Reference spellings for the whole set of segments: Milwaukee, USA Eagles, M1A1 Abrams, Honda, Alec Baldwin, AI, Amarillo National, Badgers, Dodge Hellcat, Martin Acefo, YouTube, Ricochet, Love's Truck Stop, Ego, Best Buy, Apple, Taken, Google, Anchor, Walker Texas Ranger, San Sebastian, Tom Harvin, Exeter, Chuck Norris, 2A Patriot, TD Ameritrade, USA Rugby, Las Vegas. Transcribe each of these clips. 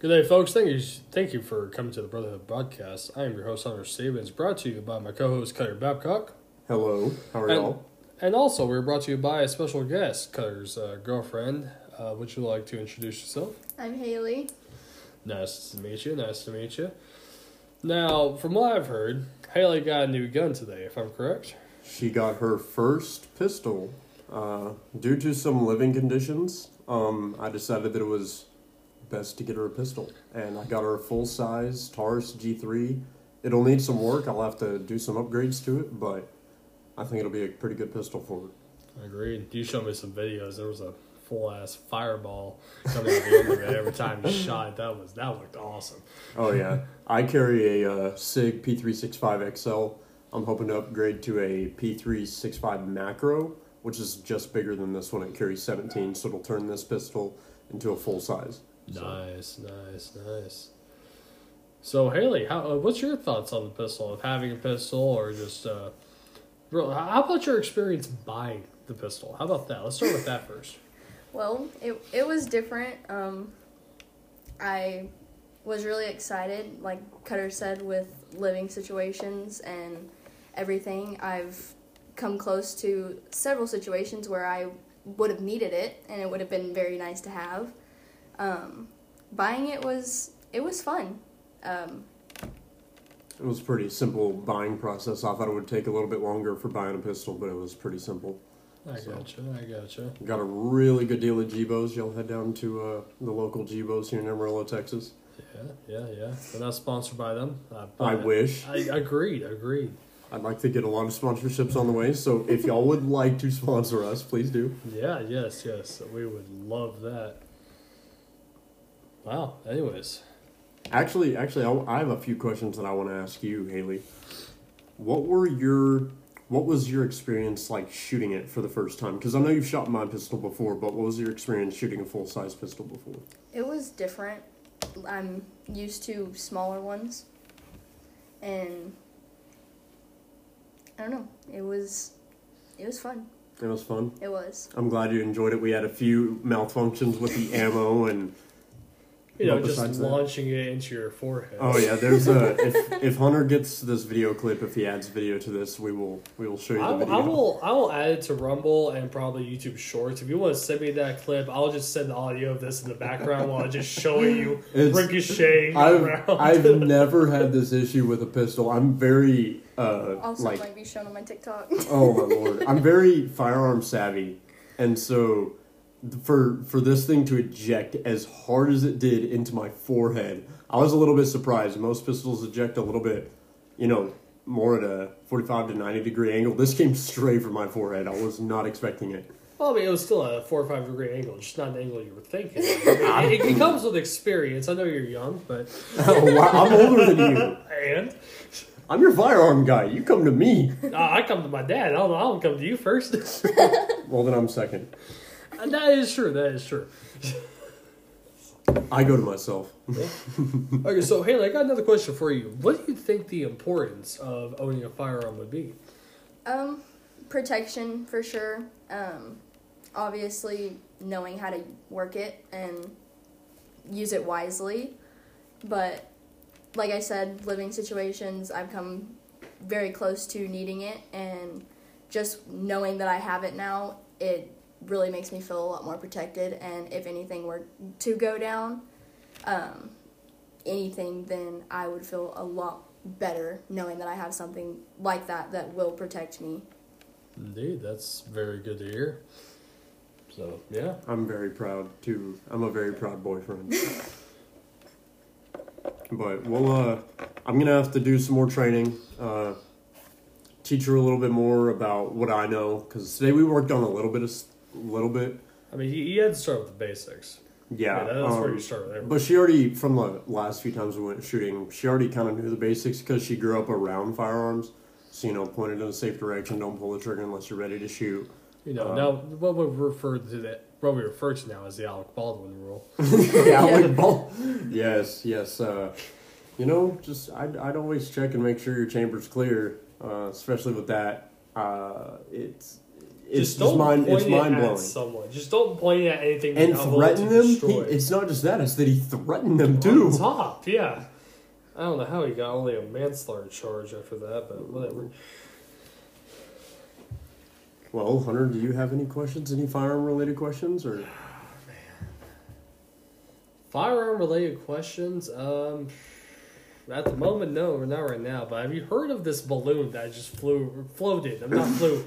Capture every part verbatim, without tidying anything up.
Good day, folks. Thank you, thank you for coming to the Brotherhood Broadcast. I am your host, Hunter Stevens, brought to you by my co-host, Cutter Babcock. Hello. How are and, y'all? And also, we're brought to you by a special guest, Cutter's uh, girlfriend. Uh, would you like to introduce yourself? I'm Haley. Nice to meet you. Nice to meet you. Now, from what I've heard, Haley got a new gun today, if I'm correct. She got her first pistol. Uh, due to some living conditions, um, I decided that it was best to get her a pistol, and I got her a full-size Taurus G three. It'll need some work. I'll have to do some upgrades to it, but I think it'll be a pretty good pistol for her. Agreed. You showed me some videos. There was a full-ass fireball coming out the end of it every time you shot. That was that looked awesome. Oh yeah, I carry a uh, Sig P three sixty-five X L. I'm hoping to upgrade to a P three sixty-five Macro, which is just bigger than this one. It carries seventeen, so it'll turn this pistol into a full size. So. Nice, nice, nice. So, Haley, how, uh, what's your thoughts on the pistol, of having a pistol, or just, uh, bro, how about your experience buying the pistol? How about that? Let's start with that first. Well, it it was different. Um, I was really excited, like Cutter said, with living situations and everything. I've come close to several situations where I would have needed it, and it would have been very nice to have. Um, buying it was, it was fun. Um, it was a pretty simple buying process. I thought it would take a little bit longer for buying a pistol, but it was pretty simple. I so, gotcha, I gotcha. Got a really good deal at G-Bos. Y'all head down to uh, the local G-Bos here in Amarillo, Texas. Yeah, yeah, yeah. We're not sponsored by them. I wish. I agreed, agreed. I'd like to get a lot of sponsorships on the way, so if y'all would like to sponsor us, please do. Yeah, yes, yes. We would love that. Wow. Anyways. Actually, actually, I, I have a few questions that I want to ask you, Haley. What were your, what was your experience like shooting it for the first time? Because I know you've shot my pistol before, but what was your experience shooting a full-size pistol before? It was different. I'm used to smaller ones. And I don't know. It was, it was fun. It was fun? It was. I'm glad you enjoyed it. We had a few malfunctions with the ammo and... You know, just launching that? It into your forehead. Oh yeah, there's a. if, if Hunter gets this video clip, if he adds video to this, we will we will show you the I, video. I will I will add it to Rumble and probably YouTube Shorts. If you want to send me that clip, I'll just send the audio of this in the background while I just show you it's, ricocheting I've, around. I've never had this issue with a pistol. I'm very uh, also like, might be shown on my TikTok. Oh my lord, I'm very firearm savvy, and so. For for this thing to eject as hard as it did into my forehead, I was a little bit surprised. Most pistols eject a little bit, you know, more at a forty-five to ninety degree angle. This came straight from my forehead. I was not expecting it. Well, I mean, it was still a four or five degree angle, just not an angle you were thinking. I mean, it, it comes with experience. I know you're young, but... Oh, wow. I'm older than you. And... I'm your firearm guy. You come to me. Uh, I come to my dad. I don't, I don't come to you first. Well, then I'm second. That is true. That is true. I go to myself. Okay, so Haley, I got another question for you. What do you think the importance of owning a firearm would be? Um, protection for sure. Um, obviously knowing how to work it and use it wisely. But like I said, living situations, I've come very close to needing it, and just knowing that I have it now, it really makes me feel a lot more protected, and if anything were to go down, um, anything, then I would feel a lot better knowing that I have something like that that will protect me. Indeed, that's very good to hear. So, yeah. I'm very proud, too. I'm a very proud boyfriend. But, well, uh, I'm going to have to do some more training, uh, teach her a little bit more about what I know, because today we worked on a little bit of little bit. I mean, you, you had to start with the basics. Yeah. yeah that's um, where you start with everything. But she already, from the last few times we went shooting, she already kind of knew the basics because she grew up around firearms. So, you know, point it in a safe direction. Don't pull the trigger unless you're ready to shoot. You know, um, now what we refer to that, what we refer to now as the Alec Baldwin rule. The Alec Baldwin. Yes, yes. Uh, you know, just I'd, I'd always check and make sure your chamber's clear, uh, especially with that. Uh, it's... It's just, just mind, it's mind it blowing. Someone. Just don't point it at anything. And threaten them. He, it's not just that; it's that he threatened them too. On top, yeah. I don't know how he got only a manslaughter charge after that, but whatever. Well, Hunter, do you have any questions? Any firearm-related questions, or? Oh, man. Firearm-related questions. Um. At the moment, no, we're not right now. But have you heard of this balloon that just flew, floated? I'm not flew,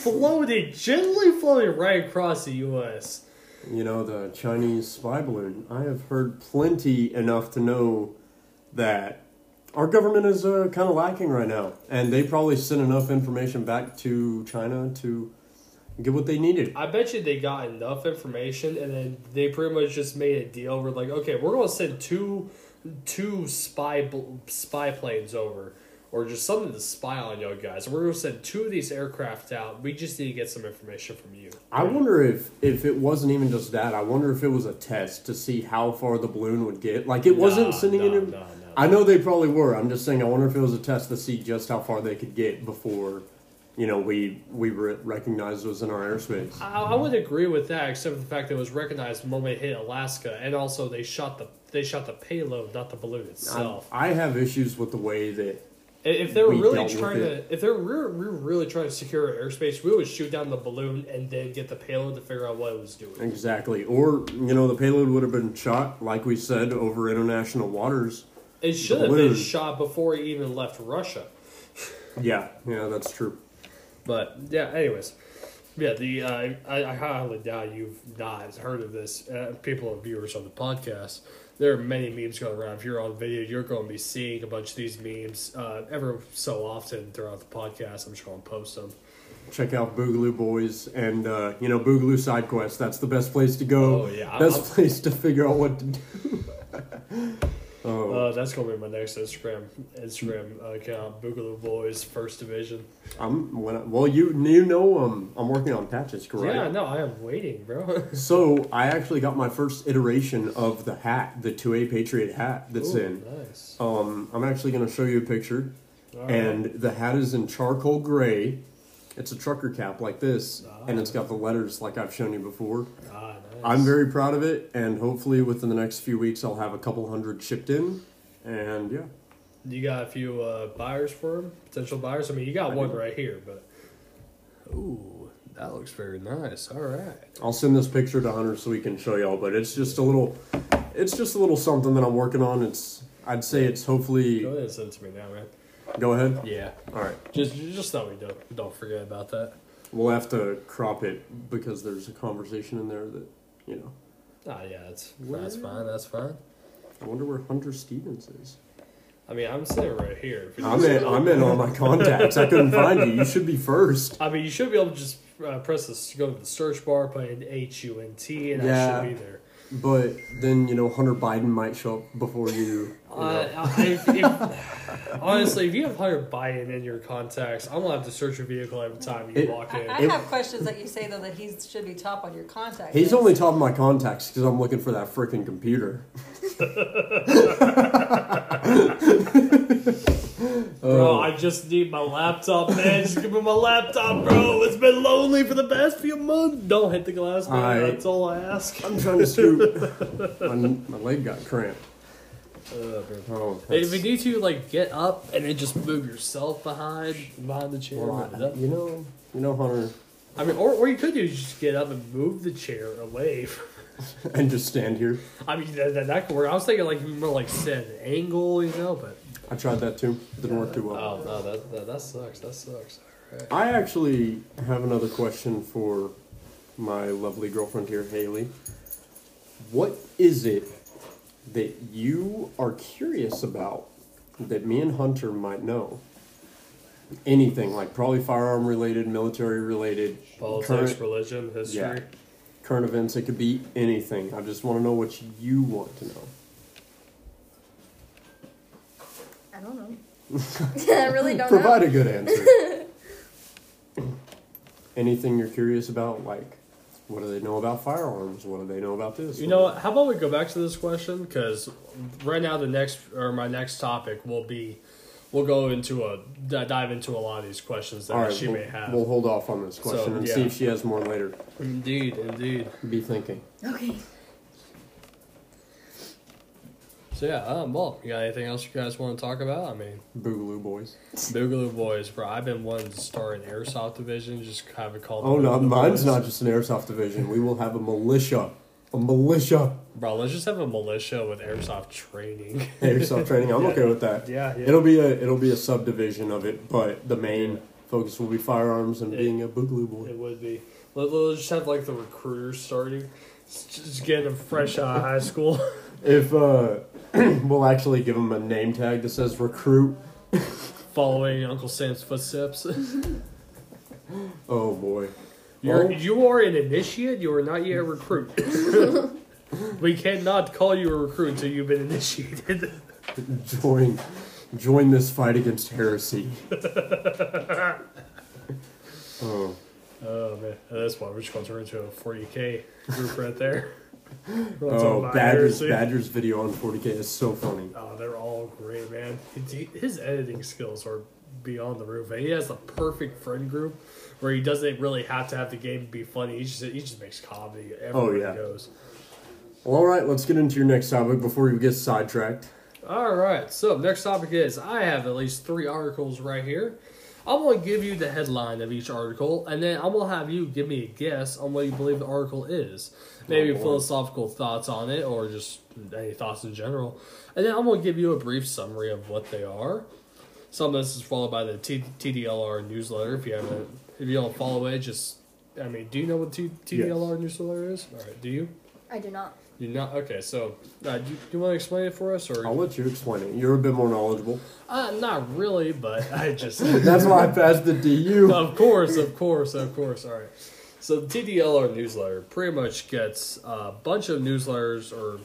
floated, gently floated right across the U S. You know, the Chinese spy balloon. I have heard plenty enough to know that our government is uh, kind of lacking right now, and they probably sent enough information back to China to get what they needed. I bet you they got enough information, and then they pretty much just made a deal. We're like, okay, we're gonna send two. Two spy spy planes over, or just something to spy on y'all guys. We're going to send two of these aircraft out. We just need to get some information from you. I wonder if, if it wasn't even just that. I wonder if it was a test to see how far the balloon would get. Like, it nah, wasn't sending nah, it in. Nah, nah, I know they probably were. I'm just saying, I wonder if it was a test to see just how far they could get before, you know, we we re- recognized it was in our airspace. I, I would agree with that, except for the fact that it was recognized the moment it hit Alaska, and also they shot the They shot the payload, not the balloon itself. I, I have issues with the way that if they were we really trying to, if they were really trying to secure airspace, we would shoot down the balloon and then get the payload to figure out what it was doing. Exactly, or you know, the payload would have been shot, like we said, over international waters. It should have been shot before it even left Russia. yeah, yeah, that's true. But yeah, anyways. Yeah, the uh, I, I highly doubt you've not heard of this. Uh, people and viewers on the podcast, there are many memes going around. If you're on video, you're going to be seeing a bunch of these memes uh, ever so often throughout the podcast. I'm just going to post them. Check out Boogaloo Boys and, uh, you know, Boogaloo Side Quest. That's the best place to go. Oh, yeah. Best I'm, place to figure out what to do. Oh, uh, that's going to be my next Instagram Instagram account, Boogaloo Boys, First Division. I'm when I, well, you you know um, I'm working on patches, correct? Yeah, no, I am waiting, bro. So I actually got my first iteration of the hat, the two A Patriot hat that's Ooh, in. Nice. Um, I'm actually going to show you a picture, right. And the hat is in charcoal gray. It's a trucker cap like this, ah, and it's got the letters like I've shown you before. Ah, nice. I'm very proud of it, and hopefully within the next few weeks I'll have a couple hundred shipped in, and yeah. You got a few uh, buyers for them, potential buyers? I mean, you got I one know. right here, but... Ooh, that looks very nice. All right. I'll send this picture to Hunter so he can show y'all, but it's just a little... It's just a little something that I'm working on. It's I'd say it's hopefully... Go ahead and send it to me now, man. Go ahead? Yeah. All right. Just just thought we don't, don't forget about that. We'll have to crop it because there's a conversation in there that, you know. Ah, yeah. That's, that's fine. That's fine. I wonder where Hunter Stevens is. I mean, I'm sitting right here. I'm in, I'm in all my contacts. I couldn't find you. You should be first. I mean, you should be able to just uh, press this, go to the search bar, put in H U N T, and yeah. I should be there. But then, you know, Hunter Biden might show up before you. you uh, if, if, honestly, if you have Hunter Biden in your contacts, I'm going to have to search your vehicle every time you it, walk in. I, I it, have questions that you say, though, that he should be top on your contacts. He's only top of my contacts because I'm looking for that freaking computer. Bro, I just need my laptop, man. Just give me my laptop, bro. It's been lonely for the past few months. Don't hit the glass, man. I, That's all I ask. I'm trying to scoop. my, my leg got cramped. Uh, oh, if you need to, like, get up and then just move yourself behind behind the chair. Well, I, you know, you know, Hunter. I mean, or, or you could do is just get up and move the chair away. And just stand here. I mean, that, that, that could work. I was thinking, like, more like set an angle, you know, but... I tried that too. It didn't yeah, work too well. Oh, no, that, that, that sucks. That sucks. All right. I actually have another question for my lovely girlfriend here, Haley. What is it that you are curious about that me and Hunter might know? Anything, like probably firearm related, military related. Politics, current, religion, history. Yeah, current events. It could be anything. I just want to know what you want to know. I don't know. I really don't Provide know. Provide a good answer. Anything you're curious about, like, what do they know about firearms? What do they know about this? You know what? How about we go back to this question? Because right now the next, or my next topic will be we'll go into a dive into a lot of these questions that right, she we'll, may have. We'll hold off on this question so, and yeah. see if she has more later. Indeed, indeed. Be thinking. Okay. So yeah, um, well, you got anything else you guys want to talk about? I mean, Boogaloo Boys. Boogaloo Boys, bro. I've been wanting to start an airsoft division. Just have it called. Oh no, mine's boys. Not just an airsoft division. We will have a militia. A militia. Bro, let's just have a militia with airsoft training. Airsoft training. I'm yeah. okay with that. Yeah, yeah. It'll be a it'll be a subdivision of it, but the main yeah. focus will be firearms and it, being a Boogaloo Boy. It would be. Let, let's just have like the recruiters starting, just getting them fresh out of high school. If uh, we'll actually give them a name tag that says recruit, following Uncle Sam's footsteps. Oh boy. You're, oh. You are an initiate. You are not yet a recruit. We cannot call you a recruit until you've been initiated. Join, join this fight against heresy. Oh. Oh man, that's why we're just going to turn into a forty K group right there. Oh, Badgers! Heresy. Badgers' video on forty K is so funny. Oh, they're all great, man. His editing skills are beyond the roof. He has the perfect friend group. Where he doesn't really have to have the game be funny. He just, he just makes comedy everywhere oh, yeah. he goes. Well, all right, let's get into your next topic before you get sidetracked. All right, so next topic is I have at least three articles right here. I'm going to give you the headline of each article, and then I'm going to have you give me a guess on what you believe the article is. Maybe oh, philosophical thoughts on it or just any thoughts in general. And then I'm going to give you a brief summary of what they are. Some of this is followed by the T- TDLR newsletter if you haven't. If you don't follow it, just, I mean, do you know what T- TDLR yes. newsletter is? All right, do you? I do not. You not? Okay, so, uh, do, you, do you want to explain it for us? Or I'll let you explain it. You're a bit more knowledgeable. Uh, not really, but I just... That's why I passed the D U. Of course, of course, of course. All right. So, the T D L R newsletter pretty much gets a bunch of newsletters or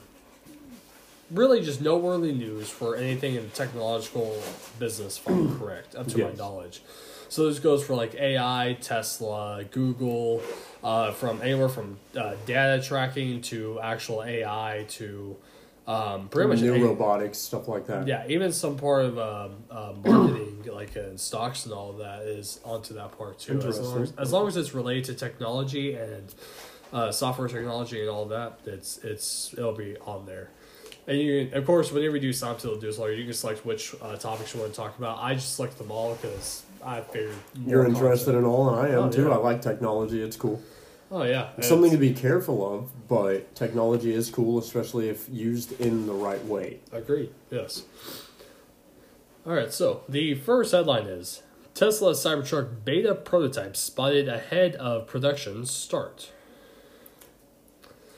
really just noteworthy news for anything in the technological business, if I'm correct, up to yes. my knowledge. So this goes for like A I, Tesla, Google, uh, from anywhere from uh, data tracking to actual A I to um, pretty much new a- robotics stuff like that. Yeah, even some part of um, uh, marketing, like in stocks and all of that, is onto that part too. As long as, as long as it's related to technology and uh, software technology and all of that, it's it's it'll be on there. And you, of course, whenever you do something to the newsletter, you can select which uh, topics you want to talk about. I just select them all because. I figured you're interested content. in all, and I am oh, too. Yeah. I like technology; it's cool. Oh yeah, it's something to be careful of, but technology is cool, especially if used in the right way. Agreed. Yes. All right. So the first headline is Tesla Cybertruck beta prototype spotted ahead of production start.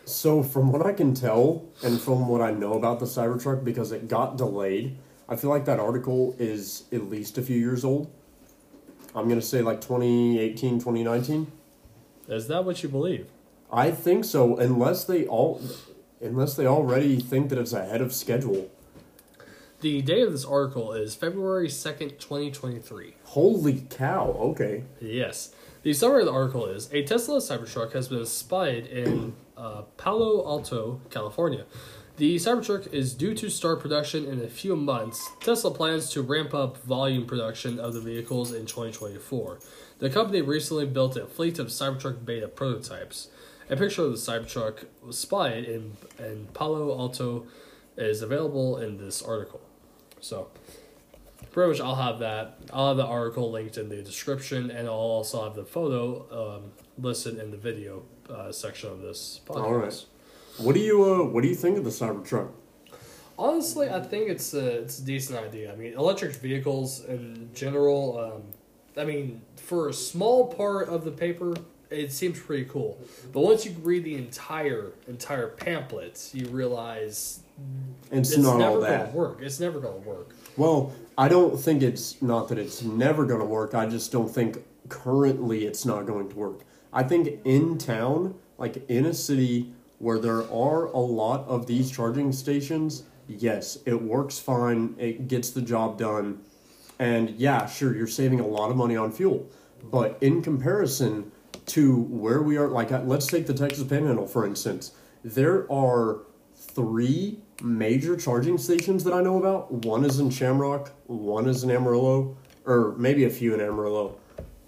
So from what I can tell, and from what I know about the Cybertruck, because it got delayed, I feel like that article is at least a few years old. I'm going to say like twenty eighteen, twenty nineteen. Is that what you believe? I think so, unless they all, unless they already think that it's ahead of schedule. The date of this article is February second, twenty twenty-three. Holy cow, okay. Yes. The summary of the article is, a Tesla Cybertruck has been spotted in uh, Palo Alto, California. The Cybertruck is due to start production in a few months. Tesla plans to ramp up volume production of the vehicles in twenty twenty-four. The company recently built a fleet of Cybertruck beta prototypes. A picture of the Cybertruck spotted in, in Palo Alto is available in this article. So, pretty much I'll have that. I'll have the article linked in the description, and I'll also have the photo um, listed in the video uh, section of this podcast. All right. What do you uh, what do you think of the Cybertruck? Honestly, I think it's a it's a decent idea. I mean, electric vehicles in general. Um, I mean, for a small part of the paper, it seems pretty cool. But once you read the entire entire pamphlet, you realize it's, it's not all that. Gonna work. It's never going to work. Well, I don't think it's not that it's never going to work. I just don't think currently it's not going to work. I think in town, like in a city. Where there are a lot of these charging stations, yes, it works fine, it gets the job done, and yeah, sure, you're saving a lot of money on fuel, but in comparison to where we are, like, let's take the Texas Panhandle, for instance, there are three major charging stations that I know about. One is in Shamrock, one is in Amarillo, or maybe a few in Amarillo.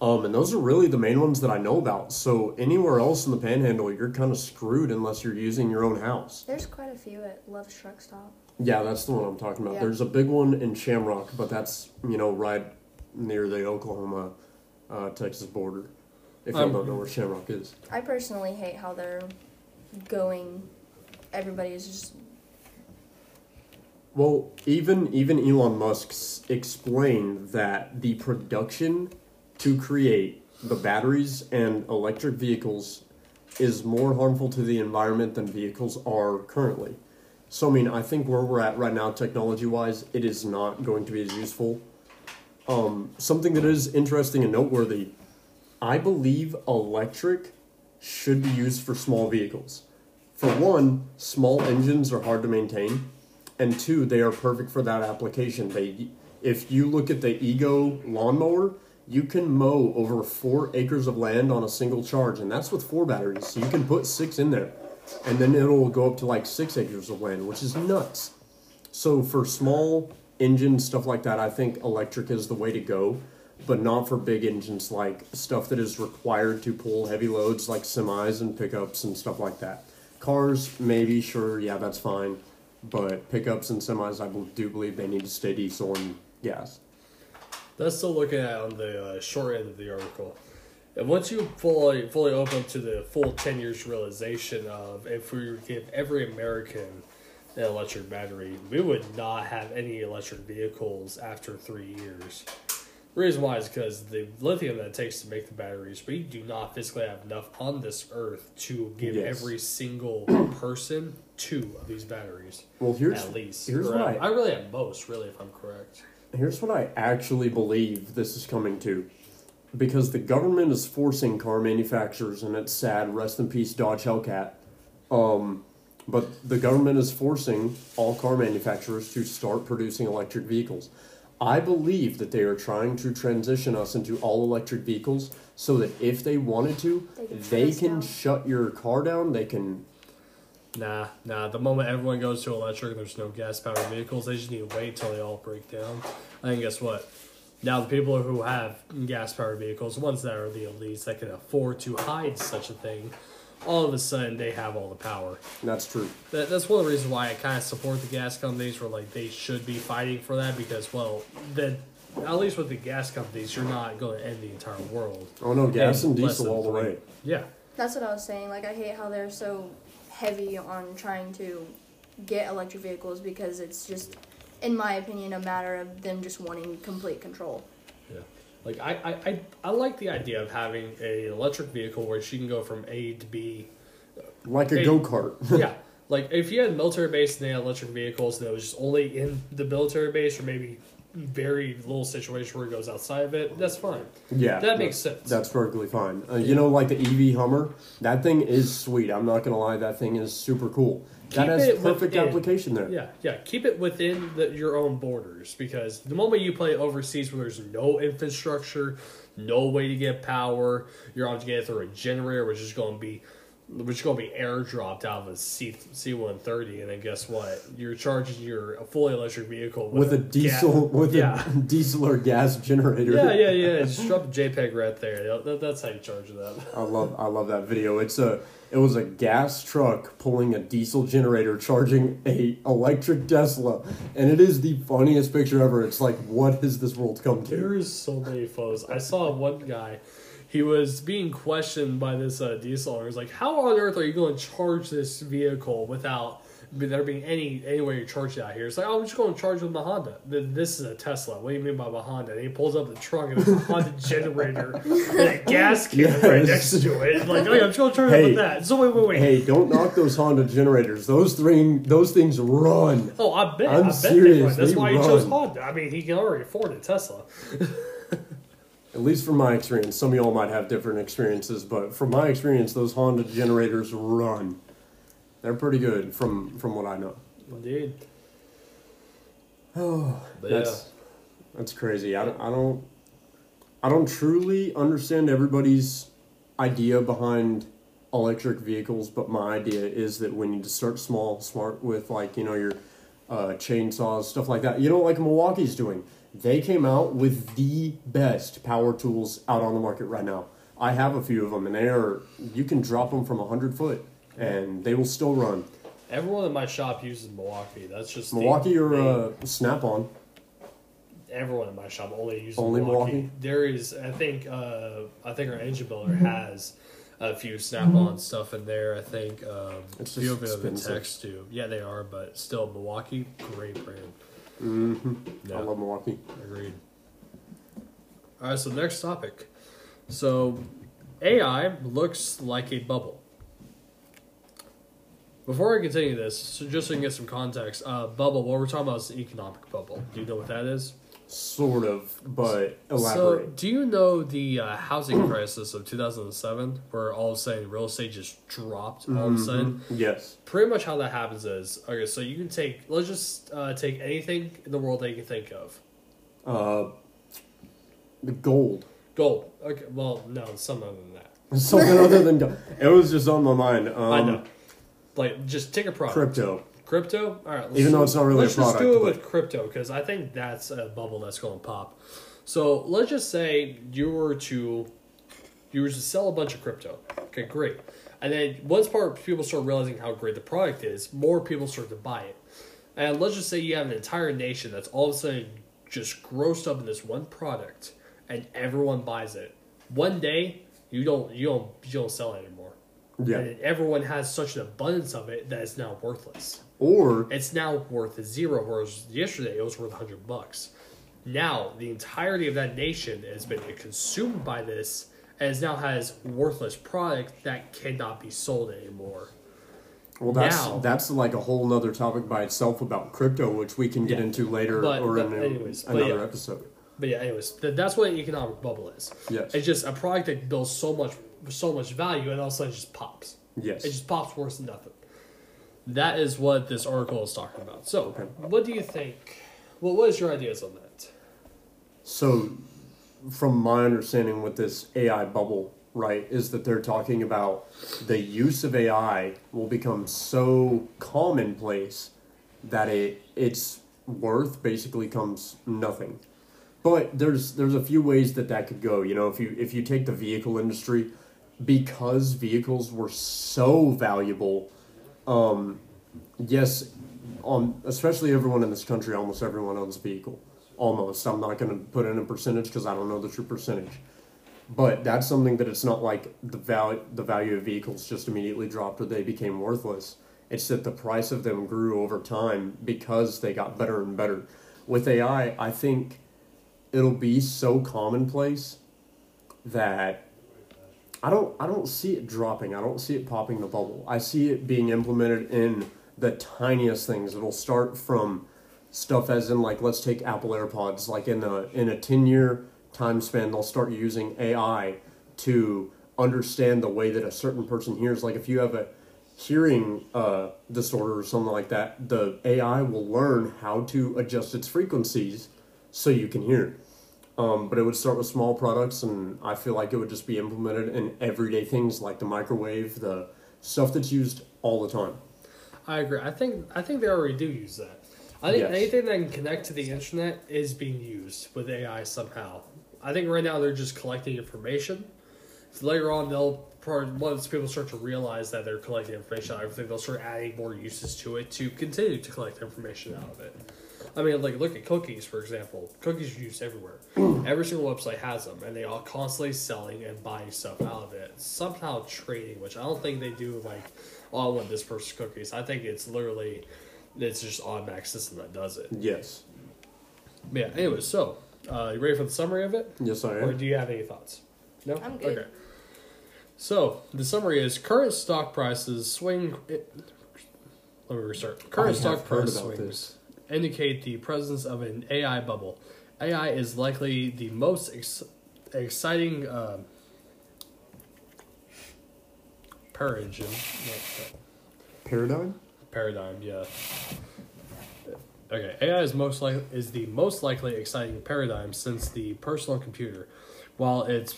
Um, and those are really the main ones that I know about. So anywhere else in the Panhandle, you're kind of screwed unless you're using your own house. There's quite a few at Love's Truck Stop. Yeah, that's the one I'm talking about. Yeah. There's a big one in Shamrock, but that's, you know, right near the Oklahoma, uh, Texas border, if um, you don't know where Shamrock is. I personally hate how they're going. Everybody is just... Well, even even Elon Musk explained that the production to create the batteries and electric vehicles is more harmful to the environment than vehicles are currently. So, I mean, I think where we're at right now, technology-wise, it is not going to be as useful. Um, something that is interesting and noteworthy, I believe electric should be used for small vehicles. For one, small engines are hard to maintain, and two, they are perfect for that application. They, if you look at the Ego lawnmower, you can mow over four acres of land on a single charge, and that's with four batteries, so you can put six in there. And then it'll go up to like six acres of land, which is nuts. So for small engines, stuff like that, I think electric is the way to go, but not for big engines, like stuff that is required to pull heavy loads like semis and pickups and stuff like that. Cars, maybe, sure, yeah, that's fine. But pickups and semis, I do believe they need to stay diesel and gas. That's still looking at on the uh, short end of the article. And once you fully fully open to the full ten years realization of if we give every American an electric battery, we would not have any electric vehicles after three years. The reason why is because the lithium that it takes to make the batteries, we do not physically have enough on this earth to give yes. every single person two of these batteries. Well, here's at least here's or, what I, I really at most, really, if I'm correct. Here's what I actually believe this is coming to. Because the government is forcing car manufacturers, and it's sad, rest in peace, Dodge Hellcat. Um, but the government is forcing all car manufacturers to start producing electric vehicles. I believe that they are trying to transition us into all electric vehicles so that if they wanted to, they, they can down. shut your car down. They can... Nah, nah. The moment everyone goes to electric and there's no gas-powered vehicles, they just need to wait until they all break down. And guess what? Now the people who have gas-powered vehicles, the ones that are the elites that can afford to hide such a thing, all of a sudden they have all the power. That's true. That, that's one of the reasons why I kind of support the gas companies, where like they should be fighting for that, because well, then at least with the gas companies, you're not going to end the entire world. Oh no, gas and, and diesel all the way. Yeah, that's what I was saying. Like I hate how they're so heavy on trying to get electric vehicles, because it's just, in my opinion, a matter of them just wanting complete control. Yeah. Like, I, I, I, I like the idea of having an electric vehicle where she can go from A to B. Like a, a go-kart. Yeah. Like, if you had a military base and they had electric vehicles and it was just only in the military base, or maybe very little situation where it goes outside of it, that's fine. Yeah. That makes sense. That's perfectly fine. Uh, you know, like the E V Hummer? That thing is sweet. I'm not going to lie. That thing is super cool. Keep that has perfect within, application there. Yeah, yeah. Keep it within the, your own borders, because the moment you play overseas where there's no infrastructure, no way to get power, you're going to get it through a generator, which is going to be, which is going to be airdropped out of a C C one thirty, and then guess what? You're charging your fully electric vehicle with, with a diesel, gas, with yeah. a diesel or gas generator. Yeah, yeah, yeah. Just drop a JPEG right there. That, that's how you charge it up. I love, I love that video. It's a. It was a gas truck pulling a diesel generator, charging a electric Tesla. And it is the funniest picture ever. It's like, what has this world come to? There is so many photos. I saw one guy. He was being questioned by this uh, diesel owner. He was like, how on earth are you going to charge this vehicle without there being any, any way to charge it out here? It's like, oh, I'm just going to charge with my Honda. This is a Tesla. What do you mean by my Honda? And he pulls up the trunk and it's a Honda generator and a gas can yes. right next to it. It's like, oh yeah, I'm just going to charge hey, it with that. So wait, wait, wait. Hey, don't knock those Honda generators. Those three, those things run. Oh, I bet. I'm I bet serious. They run. That's they why run. He chose Honda. I mean, he can already afford a Tesla. At least from my experience. Some of y'all might have different experiences, but from my experience, those Honda generators run. They're pretty good from, from what I know. Indeed. Oh, but that's yeah. that's crazy. I don't, I don't I don't truly understand everybody's idea behind electric vehicles, but my idea is that we need to start small, smart with, like, you know, your uh, chainsaws, stuff like that. You know, like Milwaukee's doing. They came out with the best power tools out on the market right now. I have a few of them, and they are, you can drop them from one hundred foot, and they will still run. Everyone in my shop uses Milwaukee. That's just Milwaukee the, or uh, Snap On. Everyone in my shop only uses only Milwaukee. Milwaukee. There is, I think, uh, I think our engine builder has a few Snap On stuff in there. I think um, it's a few of them in text too. Yeah, they are, but still, Milwaukee, great brand. Mm-hmm. Yeah. I love Milwaukee. Agreed. All right, so next topic. So, A I looks like a bubble. Before I continue this, so just so you can get some context, uh, bubble, what we're talking about is an economic bubble. Do you know what that is? Sort of, but elaborate. So, do you know the uh, housing crisis of two thousand seven, where all of a sudden real estate just dropped all mm-hmm. of a sudden? Yes. Pretty much how that happens is, okay, so you can take, let's just uh, take anything in the world that you can think of. Uh, the gold. Gold. Okay, well, no, something other than that. Something other than gold. It was just on my mind. Um, I know. Like, just take a product. Crypto. Crypto? All right. Let's Even though it's not really a product. Let's just do it with crypto, because I think that's a bubble that's going to pop. So, let's just say you were to you were to sell a bunch of crypto. Okay, great. And then once part people start realizing how great the product is, more people start to buy it. And let's just say you have an entire nation that's all of a sudden just grossed up in this one product, and everyone buys it. One day, you don't you don't, you don't sell it anymore. Yeah. And everyone has such an abundance of it that it's now worthless. Or it's now worth a zero, whereas yesterday it was worth a hundred bucks. Now the entirety of that nation has been consumed by this, and it now has worthless product that cannot be sold anymore. Well, that's now, that's like a whole nother topic by itself about crypto, which we can get yeah, into later but, or but in anyways, another but yeah. episode. But yeah, anyways, th- that's what an economic bubble is. Yes. It's just a product that builds so much. so much value, and all of a sudden it just pops. Yes. It just pops worse than nothing. That is what this article is talking about. So, okay. What do you think? Well, what is your ideas on that? So, from my understanding with this A I bubble, right, is that they're talking about the use of A I will become so commonplace that it its worth basically comes nothing. But there's there's a few ways that that could go. You know, if you if you take the vehicle industry, because vehicles were so valuable, um, yes, on especially everyone in this country, almost everyone owns a vehicle. Almost. I'm not going to put in a percentage because I don't know the true percentage. But that's something that it's not like the value, the value of vehicles just immediately dropped or they became worthless. It's that the price of them grew over time because they got better and better. With A I, I think it'll be so commonplace that I don't I don't see it dropping. I don't see it popping the bubble. I see it being implemented in the tiniest things. It'll start from stuff as in, like, let's take Apple AirPods. Like in a in a ten-year time span, they'll start using A I to understand the way that a certain person hears. Like if you have a hearing uh, disorder or something like that, the A I will learn how to adjust its frequencies so you can hear. Um, but it would start with small products, and I feel like it would just be implemented in everyday things like the microwave, the stuff that's used all the time. I agree. I think I think they already do use that. I think yes. anything that can connect to the internet is being used with A I somehow. I think right now they're just collecting information. So later on, they'll probably, once people start to realize that they're collecting information out of everything, they'll start adding more uses to it to continue to collect information out of it. I mean, like, look at cookies, for example. Cookies are used everywhere. Every single website has them, and they are constantly selling and buying stuff out of it. Somehow trading, which I don't think they do, like, oh, I want this person's cookies. I think it's literally, it's just an automatic system that does it. Yes. But yeah, anyway, so, uh, you ready for the summary of it? Yes, I am. Or do you have any thoughts? No? I'm good. Okay. So, the summary is, current stock prices swing... It, let me restart. Current I stock price swings... This. Indicate the presence of an A I bubble. A I is likely the most ex- exciting uh, paradigm. Paradigm? Paradigm, yeah. Okay, A I is most li- is the most likely exciting paradigm since the personal computer. While its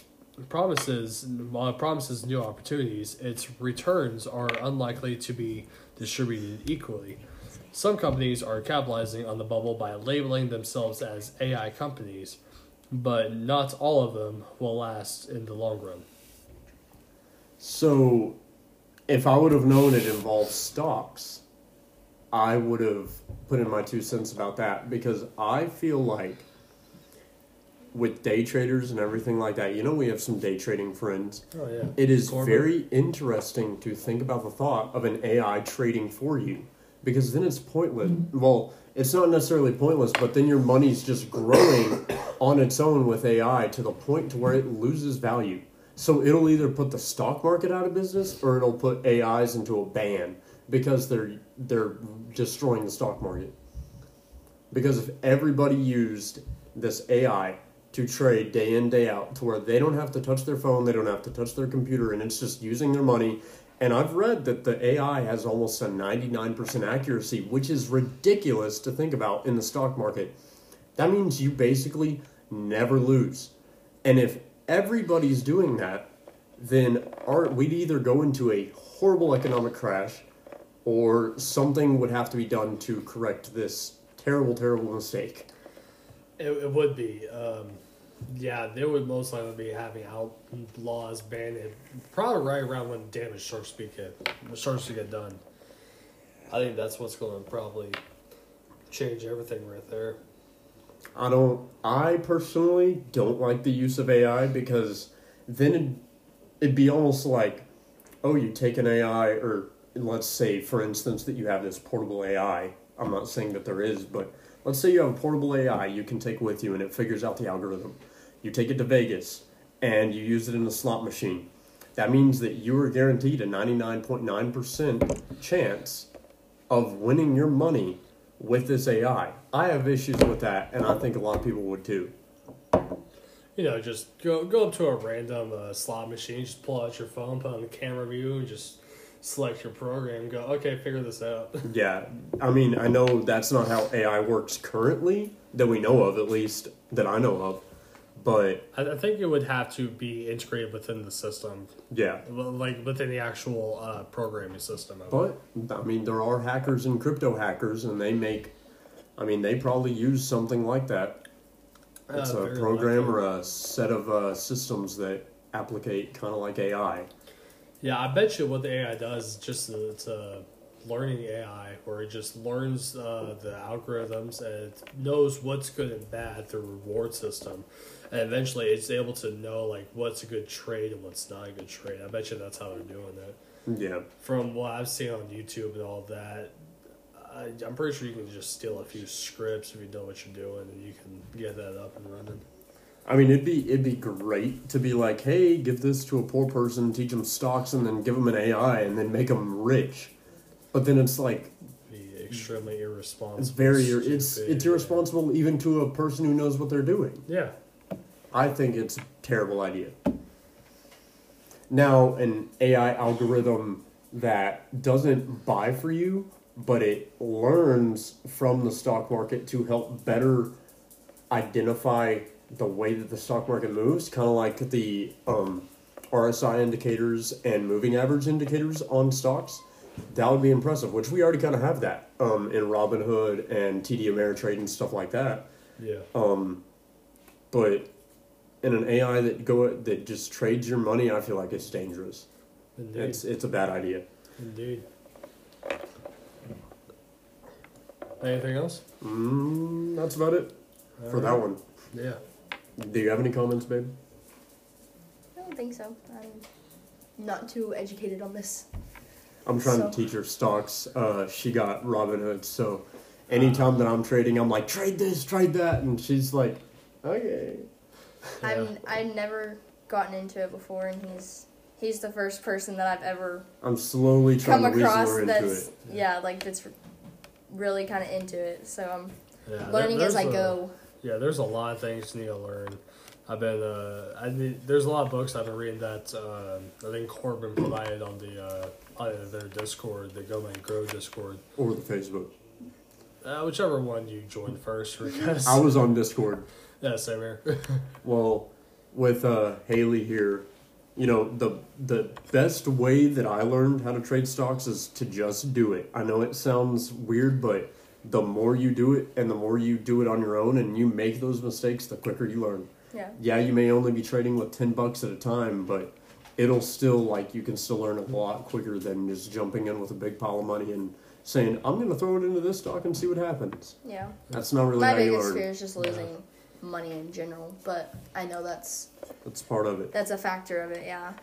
promises while it promises new opportunities, its returns are unlikely to be distributed equally. Some companies are capitalizing on the bubble by labeling themselves as A I companies, but not all of them will last in the long run. So, if I would have known it involved stocks, I would have put in my two cents about that, because I feel like with day traders and everything like that, you know, we have some day trading friends. Oh, yeah. It is Corbin. Very interesting to think about the thought of an A I trading for you. Because then it's pointless. Well, it's not necessarily pointless, but then your money's just growing on its own with A I to the point to where it loses value. So it'll either put the stock market out of business, or it'll put A Is into a ban because they're they're destroying the stock market. Because if everybody used this A I to trade day in, day out, to where they don't have to touch their phone, they don't have to touch their computer, and it's just using their money. And I've read that the A I has almost a ninety-nine percent accuracy, which is ridiculous to think about in the stock market. That means you basically never lose. And if everybody's doing that, then our, we'd either go into a horrible economic crash, or something would have to be done to correct this terrible, terrible mistake. It, it would be. Um... Yeah, they would most likely be having outlaws banned probably right around when damage sharks get the sharks get done. I think that's what's going to probably change everything right there. I don't. I personally don't like the use of A I, because then it'd, it'd be almost like, oh, you take an A I, or let's say, for instance, that you have this portable A I. I'm not saying that there is, but let's say you have a portable A I you can take with you, and it figures out the algorithm. You take it to Vegas, and you use it in a slot machine. That means that you are guaranteed a ninety-nine point nine percent chance of winning your money with this A I. I have issues with that, and I think a lot of people would too. You know, just go go up to a random uh, slot machine, just pull out your phone, put on the camera view, and just select your program, go, okay, figure this out. Yeah. I mean, I know that's not how A I works currently, that we know of, at least, that I know of, but I, I think it would have to be integrated within the system. Yeah. Like, within the actual uh, programming system. I but, think. I mean, there are hackers and crypto hackers, and they make, I mean, they probably use something like that. It's uh, a program likely. Or a set of uh, systems that applicate kind of like A I. Yeah, I bet you what the A I does is just uh, it's a learning A I, where it just learns uh, the algorithms and it knows what's good and bad through reward system, and eventually it's able to know like what's a good trade and what's not a good trade. I bet you that's how they're doing it. Yeah. From what I've seen on YouTube and all that, I, I'm pretty sure you can just steal a few scripts if you know what you're doing, and you can get that up and running. I mean, it'd be it'd be great to be like, hey, give this to a poor person, teach them stocks, and then give them an A I, and then make them rich. But then it's like, be extremely irresponsible. It's very it's it's irresponsible yeah. even to a person who knows what they're doing. Yeah, I think it's a terrible idea. Now, an A I algorithm that doesn't buy for you, but it learns from the stock market to help better identify the way that the stock market moves, kind of like the um, R S I indicators and moving average indicators on stocks. That would be impressive, which we already kind of have that um, in Robinhood and T D Ameritrade and stuff like that. Yeah. Um, but in an A I that go that just trades your money, I feel like it's dangerous. Indeed. It's it's a bad idea. Indeed. Anything else? Mm, that's about it All for right. that one. Yeah. Do you have any comments, babe? I don't think so. I'm not too educated on this. I'm trying so. to teach her stocks. Uh, she got Robinhood, so anytime that I'm trading, I'm like, trade this, trade that, and she's like, okay. Yeah. I mean, I've never gotten into it before, and he's he's the first person that I've ever I'm slowly trying come to across her into that's it. yeah, like that's really kind of into it. So I'm yeah, learning that, as I go. A... Yeah, there's a lot of things you need to learn. I've been, uh, I need, there's a lot of books I've been reading that uh, I think Corbin provided on the uh, either their Discord, the Go Man Grow Discord, or the Facebook, uh, whichever one you joined first. I was on Discord. Yeah, same here. Well, with uh, Haley here, you know, the the best way that I learned how to trade stocks is to just do it. I know it sounds weird, but the more you do it and the more you do it on your own and you make those mistakes, the quicker you learn. Yeah. Yeah, you may only be trading with ten bucks at a time, but it'll still, like, you can still learn a lot quicker than just jumping in with a big pile of money and saying, I'm going to throw it into this stock and see what happens. Yeah. That's not really My how you learn. My biggest fear is just losing yeah. money in general, but I know that's... That's part of it. That's a factor of it, yeah.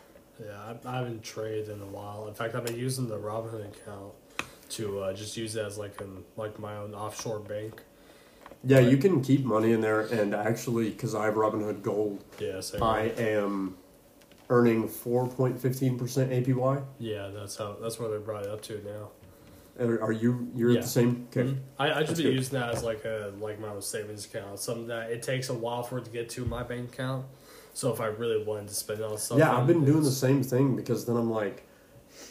Yeah, I, I haven't traded in a while. In fact, I've been using the Robinhood account to uh, just use it as, like, an, like my own offshore bank. Yeah, but you can keep money in there, and actually, because I have Robinhood Gold, yeah, same I right. am... earning four point one five percent A P Y. Yeah, that's how. That's where they brought it up to now. Are, are you? You're yeah. the same. Okay. Mm-hmm. I, I should be good. using that as like a like my savings account. Something that it takes a while for it to get to my bank account. So if I really wanted to spend it on something, yeah, I've been doing the same thing because then I'm like,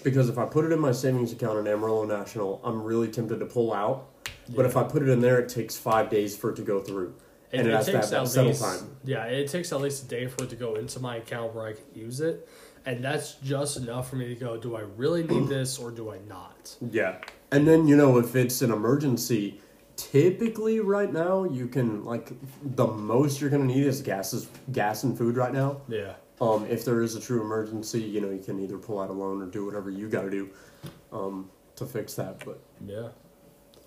because if I put it in my savings account in Amarillo National, I'm really tempted to pull out. Yeah. But if I put it in there, it takes five days for it to go through. And, and it, it takes that, at least, time. Yeah, it takes at least a day for it to go into my account where I can use it. And that's just enough for me to go, do I really need this or do I not? Yeah. And then, you know, if it's an emergency, typically right now you can, like, the most you're going to need is gas, is gas and food right now. Yeah. Um, if there is a true emergency, you know, you can either pull out a loan or do whatever you got to do um, to fix that. But yeah.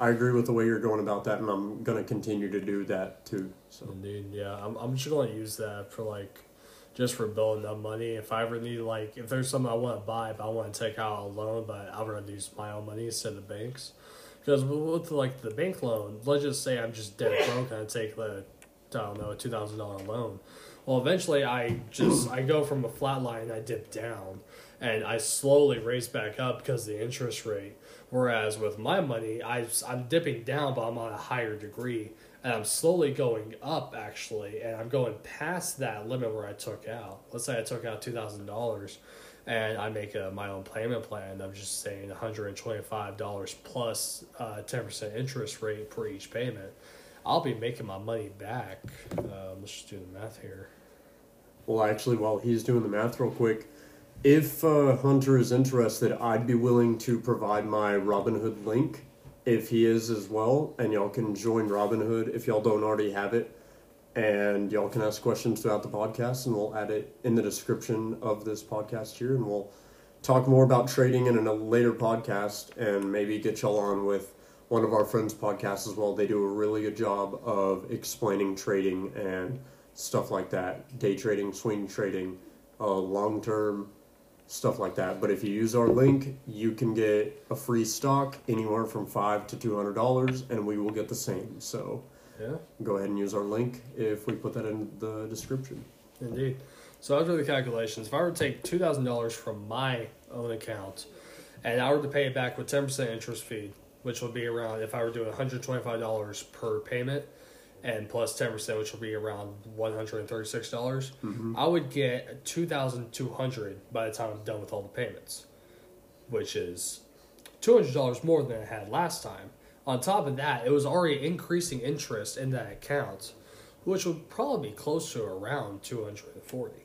I agree with the way you're going about that, and I'm going to continue to do that, too. So. Indeed, yeah. I'm I'm just going to use that for, like, just for building up money. If I ever need, like, if there's something I want to buy, if I want to take out a loan, but I'd rather use my own money instead of banks. Because with, like, the bank loan, let's just say I'm just dead broke and I take, the, I don't know, a two thousand dollars loan. Well, eventually I just, I go from a flat line, I dip down, and I slowly raise back up because of the interest rate. Whereas with my money, I, I'm dipping down, but I'm on a higher degree. And I'm slowly going up, actually. And I'm going past that limit where I took out. Let's say I took out two thousand dollars and I make a, my own payment plan. I'm just saying one hundred twenty-five dollars plus uh, ten percent interest rate for each payment. I'll be making my money back. Uh, let's just do the math here. Well, actually, while he's doing the math real quick, If uh, Hunter is interested, I'd be willing to provide my Robinhood link if he is as well, and y'all can join Robinhood if y'all don't already have it, and y'all can ask questions throughout the podcast, and we'll add it in the description of this podcast here, and we'll talk more about trading in a later podcast, and maybe get y'all on with one of our friends' podcasts as well. They do a really good job of explaining trading and stuff like that, day trading, swing trading, uh, long-term stuff like that. But if you use our link, you can get a free stock anywhere from five to two hundred dollars, and we will get the same. So, yeah, go ahead and use our link if we put that in the description. Indeed. So after the calculations, if I were to take two thousand dollars from my own account, and I were to pay it back with ten percent interest fee, which would be around, if I were doing one hundred twenty-five dollars per payment, and plus ten percent, which will be around one hundred and thirty-six dollars. Mm-hmm. I would get two thousand two hundred by the time I'm done with all the payments, which is two hundred dollars more than I had last time. On top of that, it was already increasing interest in that account, which would probably be close to around two hundred and forty.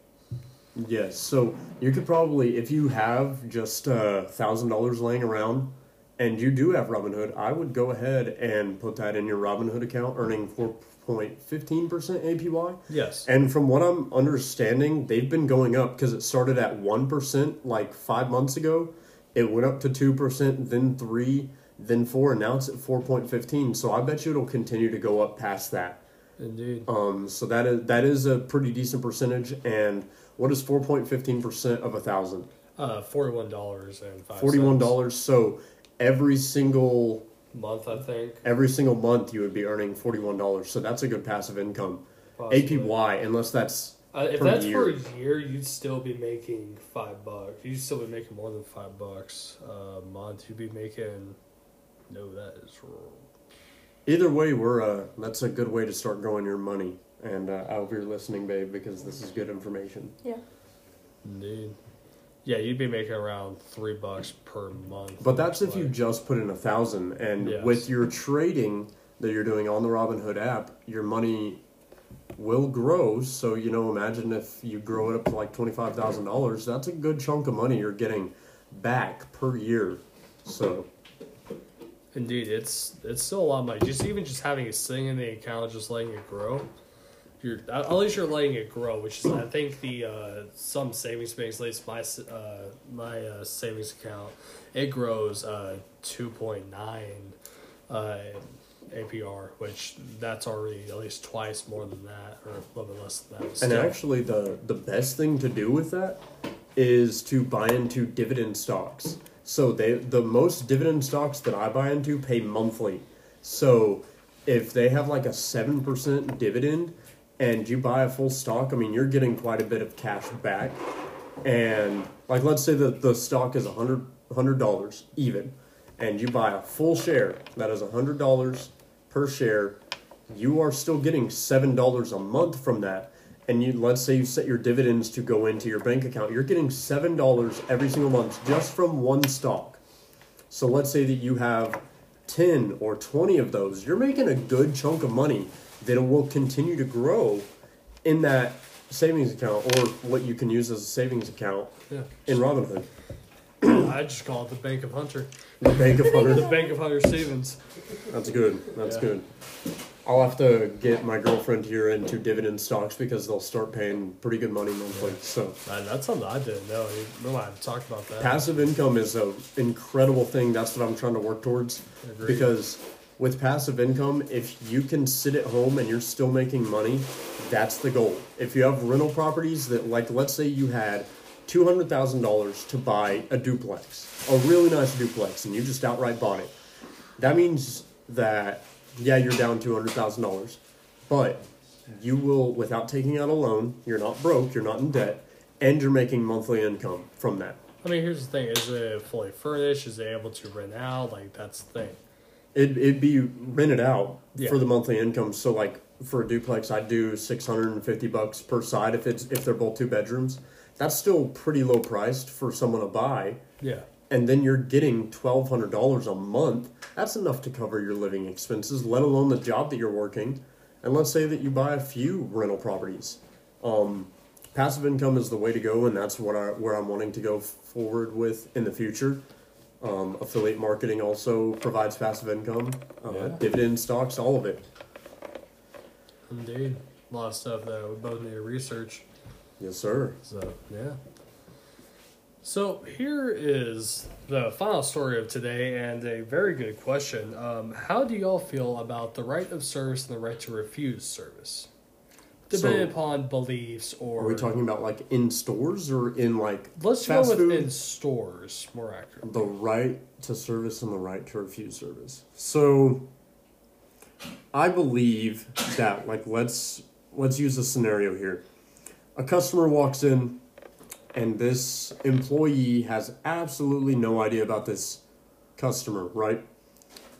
Yes, so you could probably, if you have just a thousand dollars laying around, and you do have Robinhood, I would go ahead and put that in your Robinhood account, earning four point one five percent A P Y. Yes. And from what I'm understanding, they've been going up because it started at one percent like five months ago. It went up to two percent, then three, then four, and now it's at four point one five. So I bet you it'll continue to go up past that. Indeed. Um. So that is that is a pretty decent percentage. And what is four point one five percent of a thousand? Uh, forty-one dollars and five cents. forty-one dollars. So every single month, I think. Every single month, you would be earning forty-one dollars. So that's a good passive income. Possibly. A P Y, unless that's uh, if per that's year. for a year, you'd still be making five bucks. You'd still be making more than five bucks a month. You'd be making no, that is wrong. Either way, we're uh, that's a good way to start growing your money. And uh, I hope you're listening, babe, because this is good information. Yeah. Indeed. Yeah, you'd be making around three bucks per month. But that's if like. you just put in a thousand, and yes. with your trading that you're doing on the Robinhood app, your money will grow. So, you know, imagine if you grow it up to like twenty-five thousand dollars, that's a good chunk of money you're getting back per year. So, indeed, it's it's still a lot of money. Just even just having a thing in the account, just letting it grow. You're at least you're letting it grow, which is I think the uh, some savings banks, at least my uh, my uh, savings account, it grows uh, two point nine uh, A P R, which that's already at least twice more than that, or a little bit less than that. Still. And actually, the the best thing to do with that is to buy into dividend stocks. So they the most dividend stocks that I buy into pay monthly. So if they have like a seven percent dividend, and you buy a full stock, I mean, you're getting quite a bit of cash back. And, like, let's say that the stock is one hundred dollars even, and you buy a full share, that is one hundred dollars per share, you are still getting seven dollars a month from that. And you let's say you set your dividends to go into your bank account, you're getting seven dollars every single month just from one stock. So let's say that you have ten or twenty of those, you're making a good chunk of money that it will continue to grow in that savings account, or what you can use as a savings account yeah. in Robinhood. I just call it the Bank of Hunter. The Bank of Hunter. The Bank of Hunter Stevens. That's good. That's yeah. good. I'll have to get my girlfriend here into dividend stocks because they'll start paying pretty good money monthly. Yeah. So Man, that's something I didn't know. We might have talked about that. Passive income is an incredible thing. That's what I'm trying to work towards. Agreed. Because with passive income, if you can sit at home and you're still making money, that's the goal. If you have rental properties that, like, let's say you had two hundred thousand dollars to buy a duplex, a really nice duplex, and you just outright bought it. That means that, yeah, you're down two hundred thousand dollars, but you will, without taking out a loan, you're not broke, you're not in debt, and you're making monthly income from that. I mean, here's the thing. Is it fully furnished? Is it able to rent out? Like, that's the thing. It, it'd be rented out yeah. for the monthly income. So, like, for a duplex, I'd do six hundred fifty bucks per side if it's if they're both two bedrooms. That's still pretty low priced for someone to buy. Yeah. And then you're getting twelve hundred dollars a month. That's enough to cover your living expenses, let alone the job that you're working. And let's say that you buy a few rental properties. Um, passive income is the way to go, and that's what I where I'm wanting to go forward with in the future. Um, affiliate marketing also provides passive income, uh, yeah. dividend stocks, all of it. Indeed. A lot of stuff that we both need to research. Yes, sir. So, yeah. So, here is the final story of today and a very good question. Um, how do y'all feel about the right of service and the right to refuse service? Depending so, upon beliefs or... Are we talking about, like, in stores or in, like, Let's fast go with food? In stores, more accurately. The right to service and the right to refuse service. So, I believe that, like, let's let's use a scenario here. A customer walks in, and this employee has absolutely no idea about this customer, right?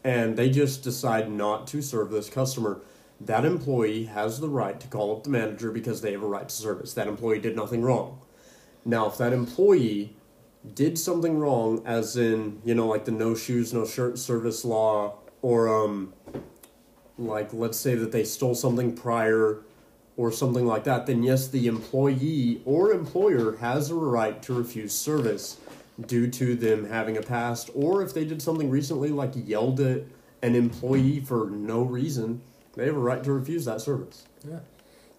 And they just decide not to serve this customer. That employee has the right to call up the manager because they have a right to service. That employee did nothing wrong. Now, if that employee did something wrong, as in, you know, like the no shoes, no shirt service law, or um, like let's say that they stole something prior or something like that, then yes, the employee or employer has a right to refuse service due to them having a past, or if they did something recently, like yelled at an employee for no reason, they have a right to refuse that service. Yeah.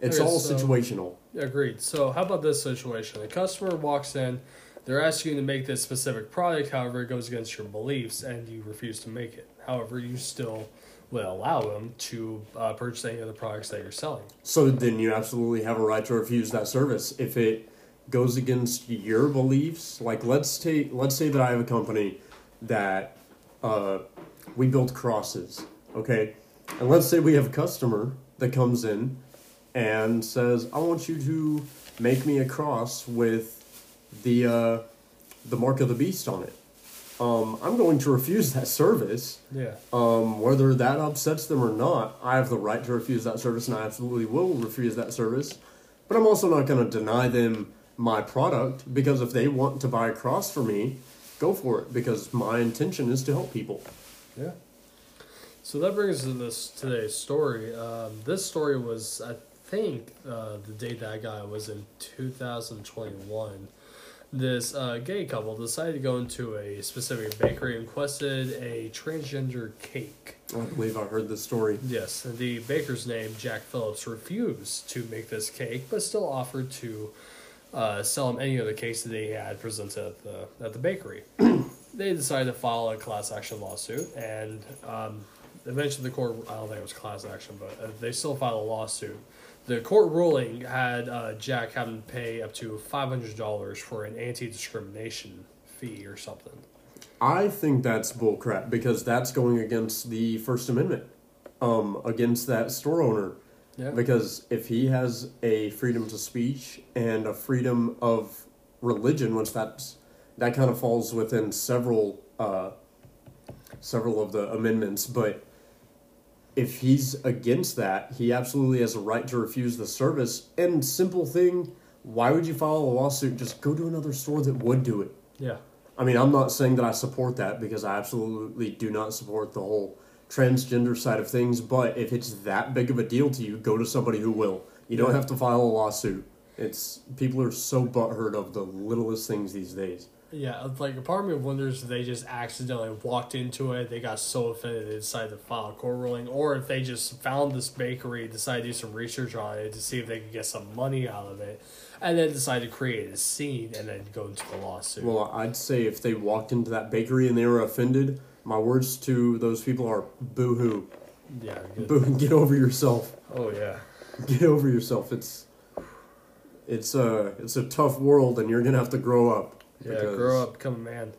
It's okay, all so, situational. Agreed. So how about this situation? The customer walks in, they're asking you to make this specific product, however, it goes against your beliefs, and you refuse to make it. However, you still will allow them to uh, purchase any of the products that you're selling. So then you absolutely have a right to refuse that service. If it goes against your beliefs, like let's take, let's say that I have a company that uh, we build crosses, okay? And let's say we have a customer that comes in and says, I want you to make me a cross with the uh, the mark of the beast on it. Um, I'm going to refuse that service. Yeah. Um, whether that upsets them or not, I have the right to refuse that service, and I absolutely will refuse that service. But I'm also not going to deny them my product, because if they want to buy a cross for me, go for it, because my intention is to help people. Yeah. So that brings us to this today's story. Um, this story was, I think uh, the date that I got it was in two thousand twenty-one. This uh, gay couple decided to go into a specific bakery and requested a transgender cake. I believe I heard this story. Yes, the baker's name, Jack Phillips, refused to make this cake, but still offered to uh, sell them any other cakes that they had presented at the, at the bakery. They decided to file a class action lawsuit, and um, eventually the court, I don't think it was class action, but uh, they still filed a lawsuit. The court ruling had uh, Jack having to pay up to five hundred dollars for an anti-discrimination fee or something. I think that's bullcrap because that's going against the First Amendment, um, against that store owner. Yeah. Because if he has a freedom to speech and a freedom of religion, which that's, that kind of falls within several uh, several of the amendments, but... if he's against that, he absolutely has a right to refuse the service. And simple thing, why would you file a lawsuit? Just go to another store that would do it. Yeah. I mean, I'm not saying that I support that because I absolutely do not support the whole transgender side of things. But if it's that big of a deal to you, go to somebody who will. You don't have to file a lawsuit. It's people are so butthurt of the littlest things these days. Yeah, it's like a part of me wonders if they just accidentally walked into it, they got so offended they decided to file a court ruling, or if they just found this bakery, decided to do some research on it to see if they could get some money out of it, and then decided to create a scene and then go into the lawsuit. Well, I'd say if they walked into that bakery and they were offended, my words to those people are boo-hoo. Yeah. Good. Boo, get over yourself. Oh, yeah. Get over yourself. It's, it's, a, it's a tough world, and you're going to have to grow up. Yeah, because, grow up, become a man.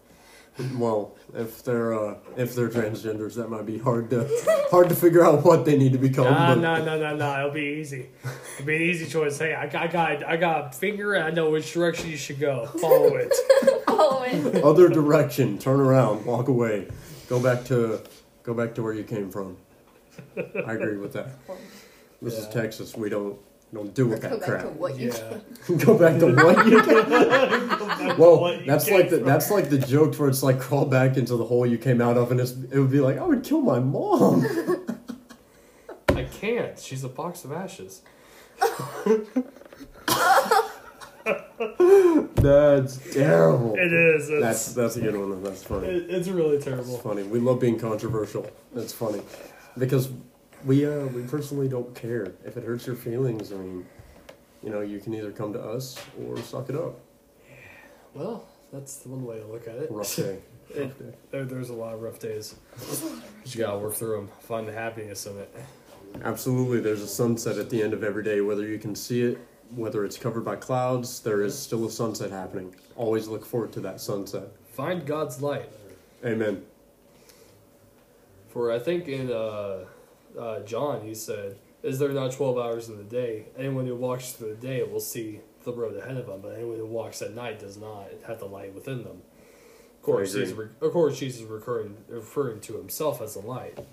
Well, if they're uh, if they're transgenders, that might be hard to hard to figure out what they need to become. Nah, but... nah, nah, nah, nah. It'll be easy. It'll be an easy choice. Hey, I, I got I got a finger, and I know which direction you should go. Follow it. Follow it. Other direction. Turn around. Walk away. Go back to go back to where you came from. I agree with that. This yeah. is Texas. We don't. Don't do with that crap. Go back to what you can. Go back to what you can. Well, that's like the that's like the joke where it's like crawl back into the hole you came out of, and it's, it would be like I would kill my mom. I can't. She's a box of ashes. That's terrible. It is. It's, that's that's a good one. That's funny. It, it's really terrible. That's funny. We love being controversial. That's funny because. We uh we personally don't care. If it hurts your feelings, I mean, you know, you can either come to us or suck it up. Yeah. Well, that's the one way to look at it. Rough day. Rough day. It, there, there's a lot of rough days. But you gotta work through them. Find the happiness in it. Absolutely. There's a sunset at the end of every day. Whether you can see it, whether it's covered by clouds, there is still a sunset happening. Always look forward to that sunset. Find God's light. Amen. For I think in... uh. Uh, John, he said, is there not twelve hours in the day? Anyone who walks through the day will see the road ahead of them, but anyone who walks at night does not have the light within them. Of course, he's re- of course Jesus recurring, referring to himself as the light. Of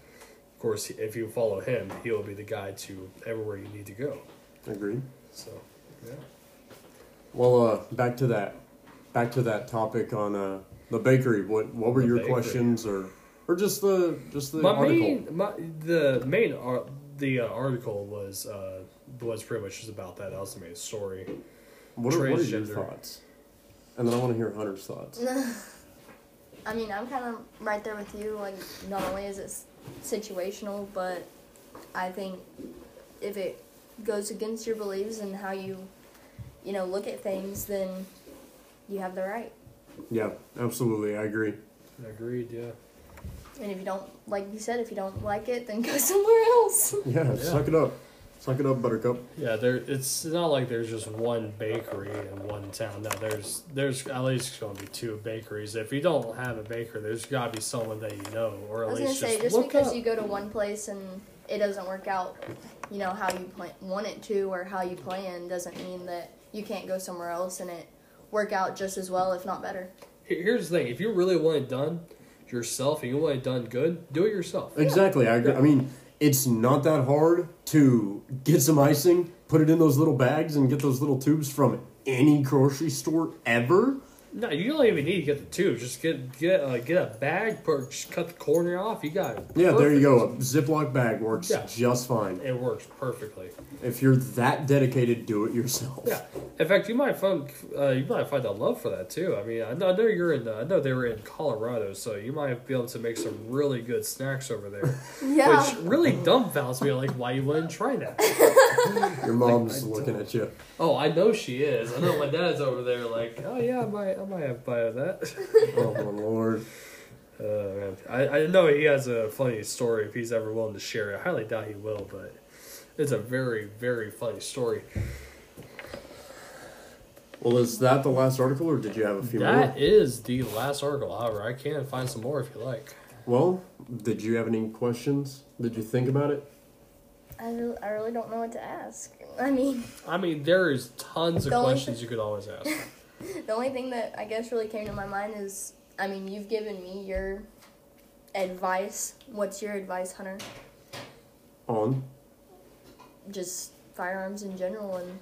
course, if you follow him, he will be the guide to everywhere you need to go. Agreed. So, yeah. Well, uh, back to that, back to that topic on uh, the bakery. What what were the your bakery. questions or? Or just the just the my article. Main, my, the main ar- the uh, article was uh, was pretty much just about that. That was the main story. What are, what are your thoughts? And then I want to hear Hunter's thoughts. I mean, I'm kind of right there with you. Like, not only is it situational, but I think if it goes against your beliefs and how you, you know, look at things, then you have the right. Yeah, absolutely. I agree. Agreed. Yeah. And if you don't, like you said, if you don't like it, then go somewhere else. Yeah, yeah. Suck it up. Suck it up, buttercup. Yeah, there. It's not like there's just one bakery in one town. No, there's there's at least going to be two bakeries. If you don't have a baker, there's got to be someone that you know, or at I was least gonna say, just, just because up. You go to one place and it doesn't work out, you know, how you plan, want it to or how you plan doesn't mean that you can't go somewhere else and it work out just as well, if not better. Here's the thing. If you really want it done... yourself and you want it done good, do it yourself. Exactly. I agree. I mean, it's not that hard to get some icing, put it in those little bags, and get those little tubes from any grocery store ever. No, you don't even need to get the two. Just get get uh, get a bag perch, cut the corner off. You got it. Yeah, perfect. There you go. A Ziploc bag works yeah. just fine. It works perfectly. If you're that dedicated, do it yourself. Yeah. In fact, you might find uh, you might find a love for that too. I mean, I know, I know you're in. Uh, I know they were in Colorado, so you might be able to make some really good snacks over there. Yeah. Which really dumbfounds me, like why you wouldn't try that. Your mom's like, looking at you. Oh, I know she is. I know my dad's over there. Like, oh yeah, my. I might have buy that. Oh my lord! Uh, man. I I know he has a funny story if he's ever willing to share it. I highly doubt he will, but it's a very very funny story. Well, is that the last article, or did you have a few that more? That is the last article. However, I can find some more if you like. Well, did you have any questions? Did you think about it? I really, I really don't know what to ask. I mean, I mean, there is tons of questions you could always ask. The only thing that I guess really came to my mind is, I mean, you've given me your advice. What's your advice, Hunter? On? Just firearms in general and...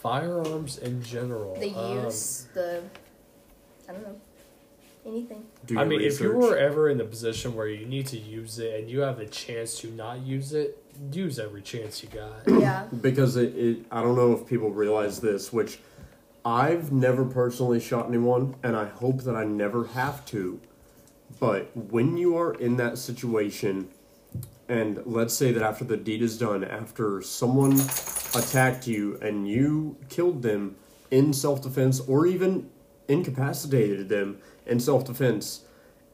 Firearms in general. The use, um, the... I don't know. Anything. Do I mean, research. If you were ever in the position where you need to use it and you have the chance to not use it, use every chance you got. Yeah. Because it, it, I don't know if people realize this, which... I've never personally shot anyone, and I hope that I never have to, but when you are in that situation, and let's say that after the deed is done, after someone attacked you and you killed them in self-defense or even incapacitated them in self-defense,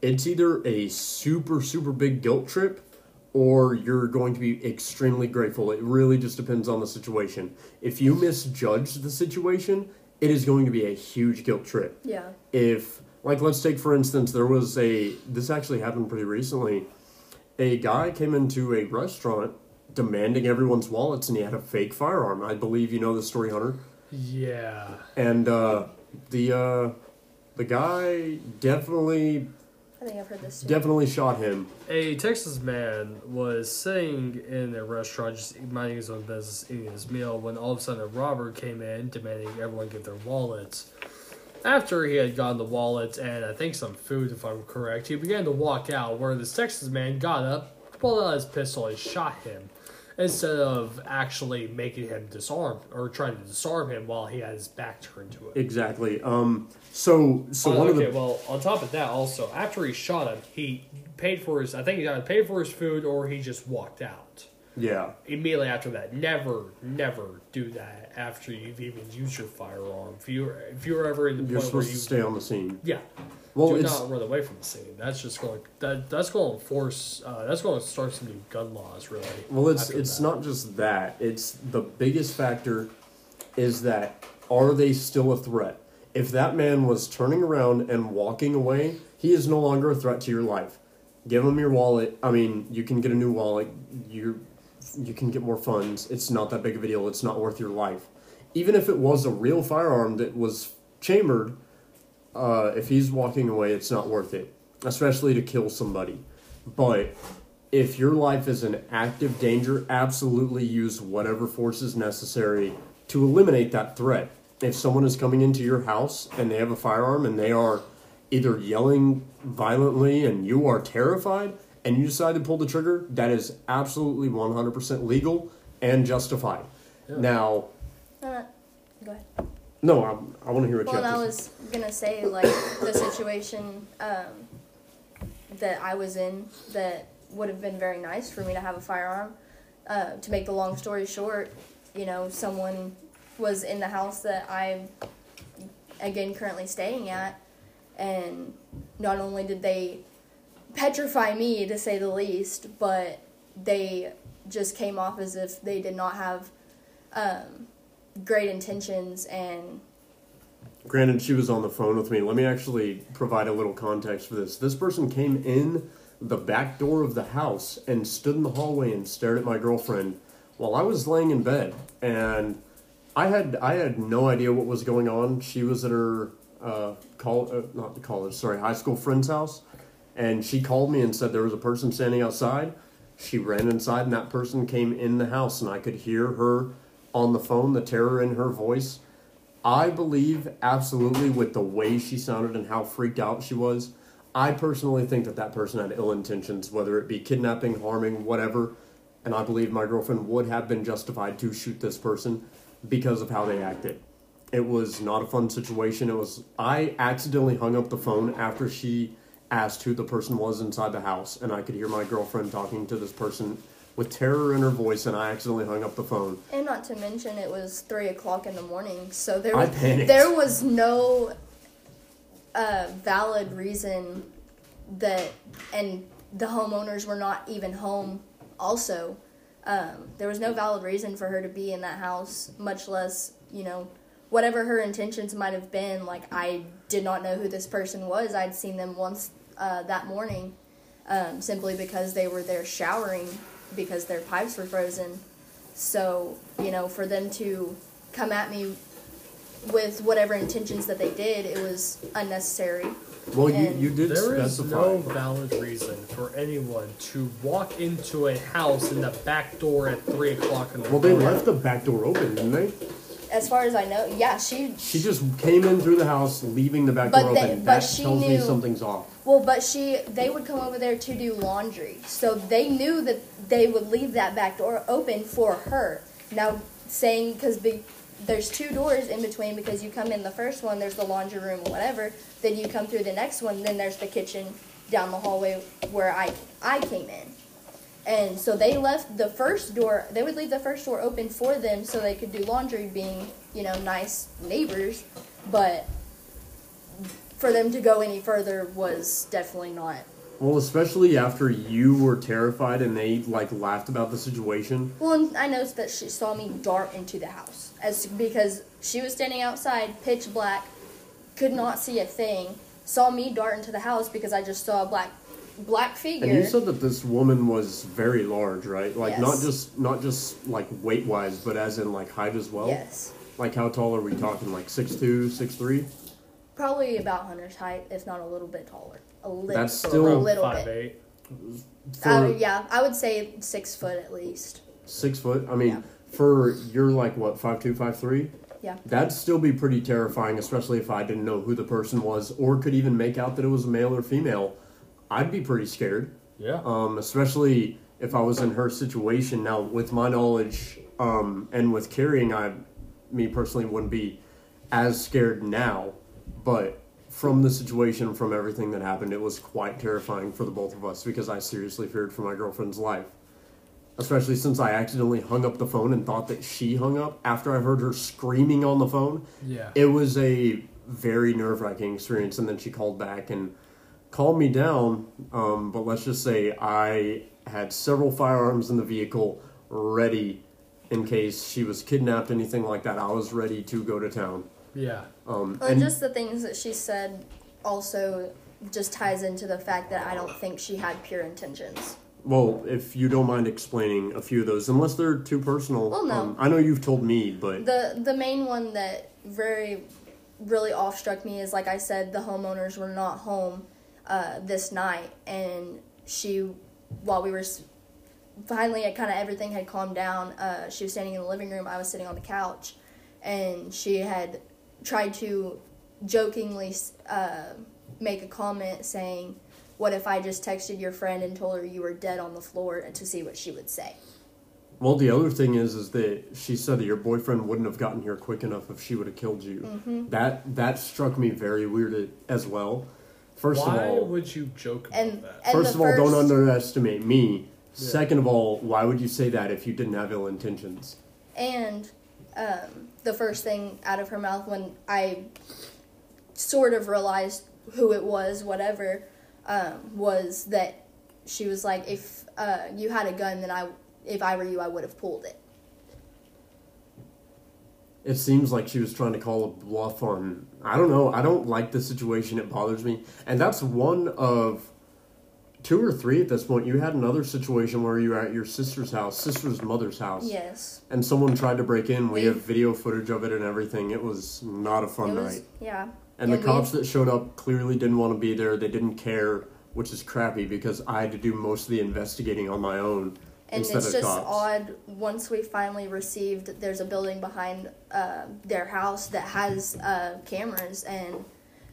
it's either a super, super big guilt trip or you're going to be extremely grateful. It really just depends on the situation. If you misjudge the situation... it is going to be a huge guilt trip. Yeah. If, like, let's take, for instance, there was a, this actually happened pretty recently. A guy came into a restaurant demanding everyone's wallets, and he had a fake firearm. I believe you know the story, Hunter. Yeah. And uh, the uh, the guy definitely... I think I've heard this too. Definitely shot him. A Texas man was sitting in a restaurant just minding his own business, eating his meal, when all of a sudden a robber came in demanding everyone give their wallets. After he had gotten the wallets and I think some food, if I'm correct, he began to walk out where this Texas man got up, pulled out his pistol, and shot him instead of actually making him disarm or trying to disarm him while he had his back turned to it. Exactly. Um... So, so oh, one okay, of the... well, on top of that, also, after he shot him, he paid for his... I think he either paid for his food or he just walked out. Yeah. Immediately after that. Never, never do that after you've even used your firearm. If you're, if you're ever in the you're point supposed where you... to stay on the scene. Yeah. Well, do it's... not run away from the scene. That's just going... That, that's going to force... Uh, that's going to start some new gun laws, really. Well, it's it's that. Not just that. It's the biggest factor is that are they still a threat? If that man was turning around and walking away, he is no longer a threat to your life. Give him your wallet. I mean, you can get a new wallet. You you can get more funds. It's not that big of a deal. It's not worth your life. Even if it was a real firearm that was chambered, uh, if he's walking away, it's not worth it, especially to kill somebody. But if your life is in active danger, absolutely use whatever force is necessary to eliminate that threat. If someone is coming into your house and they have a firearm and they are either yelling violently and you are terrified and you decide to pull the trigger, that is absolutely one hundred percent legal and justified. Yeah. Now... Uh, go ahead. No, I'm, I want to hear what well, you have Well, I was going to say, like, the situation um, that I was in that would have been very nice for me to have a firearm. Uh, to make the long story short, you know, someone... was in the house that I'm, again, currently staying at, and not only did they petrify me, to say the least, but they just came off as if they did not have um, great intentions. And granted, she was on the phone with me. Let me actually provide a little context for this. This person came in the back door of the house and stood in the hallway and stared at my girlfriend while I was laying in bed, and... I had I had no idea what was going on. She was at her uh, call uh, not college, sorry, high school friend's house, and she called me and said there was a person standing outside. She ran inside, and that person came in the house, and I could hear her on the phone, the terror in her voice. I believe absolutely with the way she sounded and how freaked out she was. I personally think that that person had ill intentions, whether it be kidnapping, harming, whatever. And I believe my girlfriend would have been justified to shoot this person because of how they acted. It was not a fun situation. It was, I accidentally hung up the phone after she asked who the person was inside the house. And I could hear my girlfriend talking to this person with terror in her voice, and I accidentally hung up the phone. And not to mention, it was three o'clock in the morning, so there was, I panicked. There was no uh, valid reason that, and the homeowners were not even home also. Um, there was no valid reason for her to be in that house, much less, you know, whatever her intentions might have been. Like, I did not know who this person was. I'd seen them once uh, that morning um, simply because they were there showering because their pipes were frozen. So, you know, for them to come at me with whatever intentions that they did, it was unnecessary. Well, you, you did there specify. There is no valid reason for anyone to walk into a house in the back door at three o'clock in the morning. Well, they left the back door open, didn't they? As far as I know, yeah, she... She just came in through the house, leaving the back door open. That tells me something's off. Well, but she... They would come over there to do laundry. So they knew that they would leave that back door open for her. Now, saying... Because be, there's two doors in between, because you come in the first one, there's the laundry room or whatever. Then you come through the next one, then there's the kitchen down the hallway where I, I came in. And so they left the first door, they would leave the first door open for them so they could do laundry, being, you know, nice neighbors. But for them to go any further was definitely not. Well, especially after you were terrified and they, like, laughed about the situation. Well, and I noticed that she saw me dart into the house as because she was standing outside, pitch black, could not see a thing, saw me dart into the house because I just saw a black... black figure. And you said that this woman was very large, right? Like, yes. not just not just like weight wise, but as in like height as well. Yes. Like, how tall are we talking? Like six two, six three? Probably about Hunter's height, if not a little bit taller. A little. That's still a little five, bit. Eight. Uh, yeah, I would say six foot at least. Six foot. I mean, yeah. For you're like what five two, five three. Yeah. That'd still be pretty terrifying, especially if I didn't know who the person was or could even make out that it was a male or female. I'd be pretty scared. Yeah. Um, especially if I was in her situation. Now, with my knowledge um, and with carrying, I, me personally, wouldn't be as scared now. But from the situation, from everything that happened, it was quite terrifying for the both of us because I seriously feared for my girlfriend's life. Especially since I accidentally hung up the phone and thought that she hung up after I heard her screaming on the phone. Yeah. It was a very nerve-wracking experience. And then she called back and... Calm me down, um, but let's just say I had several firearms in the vehicle ready in case she was kidnapped, anything like that. I was ready to go to town. Yeah. Um, well, and just the things that she said also just ties into the fact that I don't think she had pure intentions. Well, if you don't mind explaining a few of those, unless they're too personal. Well, no. Um, I know you've told me, but... The, the main one that very, really awestruck me is, like I said, the homeowners were not home. Uh, this night, and she, while we were, finally kind of everything had calmed down, uh, she was standing in the living room, I was sitting on the couch, and she had tried to jokingly uh, make a comment saying, what if I just texted your friend and told her you were dead on the floor, to see what she would say. Well, the other thing is, is that she said that your boyfriend wouldn't have gotten here quick enough if she would have killed you. Mm-hmm. That, that struck me very weird as well. First why of all, would you joke about and, that? And first of all, first... don't underestimate me. Yeah. Second of all, why would you say that if you didn't have ill intentions? And um, the first thing out of her mouth when I sort of realized who it was, whatever, um, was that she was like, if uh, you had a gun, then I, if I were you, I would have pulled it. It seems like she was trying to call a bluff on... I don't know. I don't like the situation. It bothers me. And that's one of two or three at this point. You had another situation where you were at your sister's house, sister's mother's house. Yes. And someone tried to break in. We have video footage of it and everything. It was not a fun was, night. Yeah. And, and the we, cops that showed up clearly didn't want to be there. They didn't care, which is crappy because I had to do most of the investigating on my own. And Instead it's just dogs. odd, once we finally received, there's a building behind uh, their house that has uh, cameras, and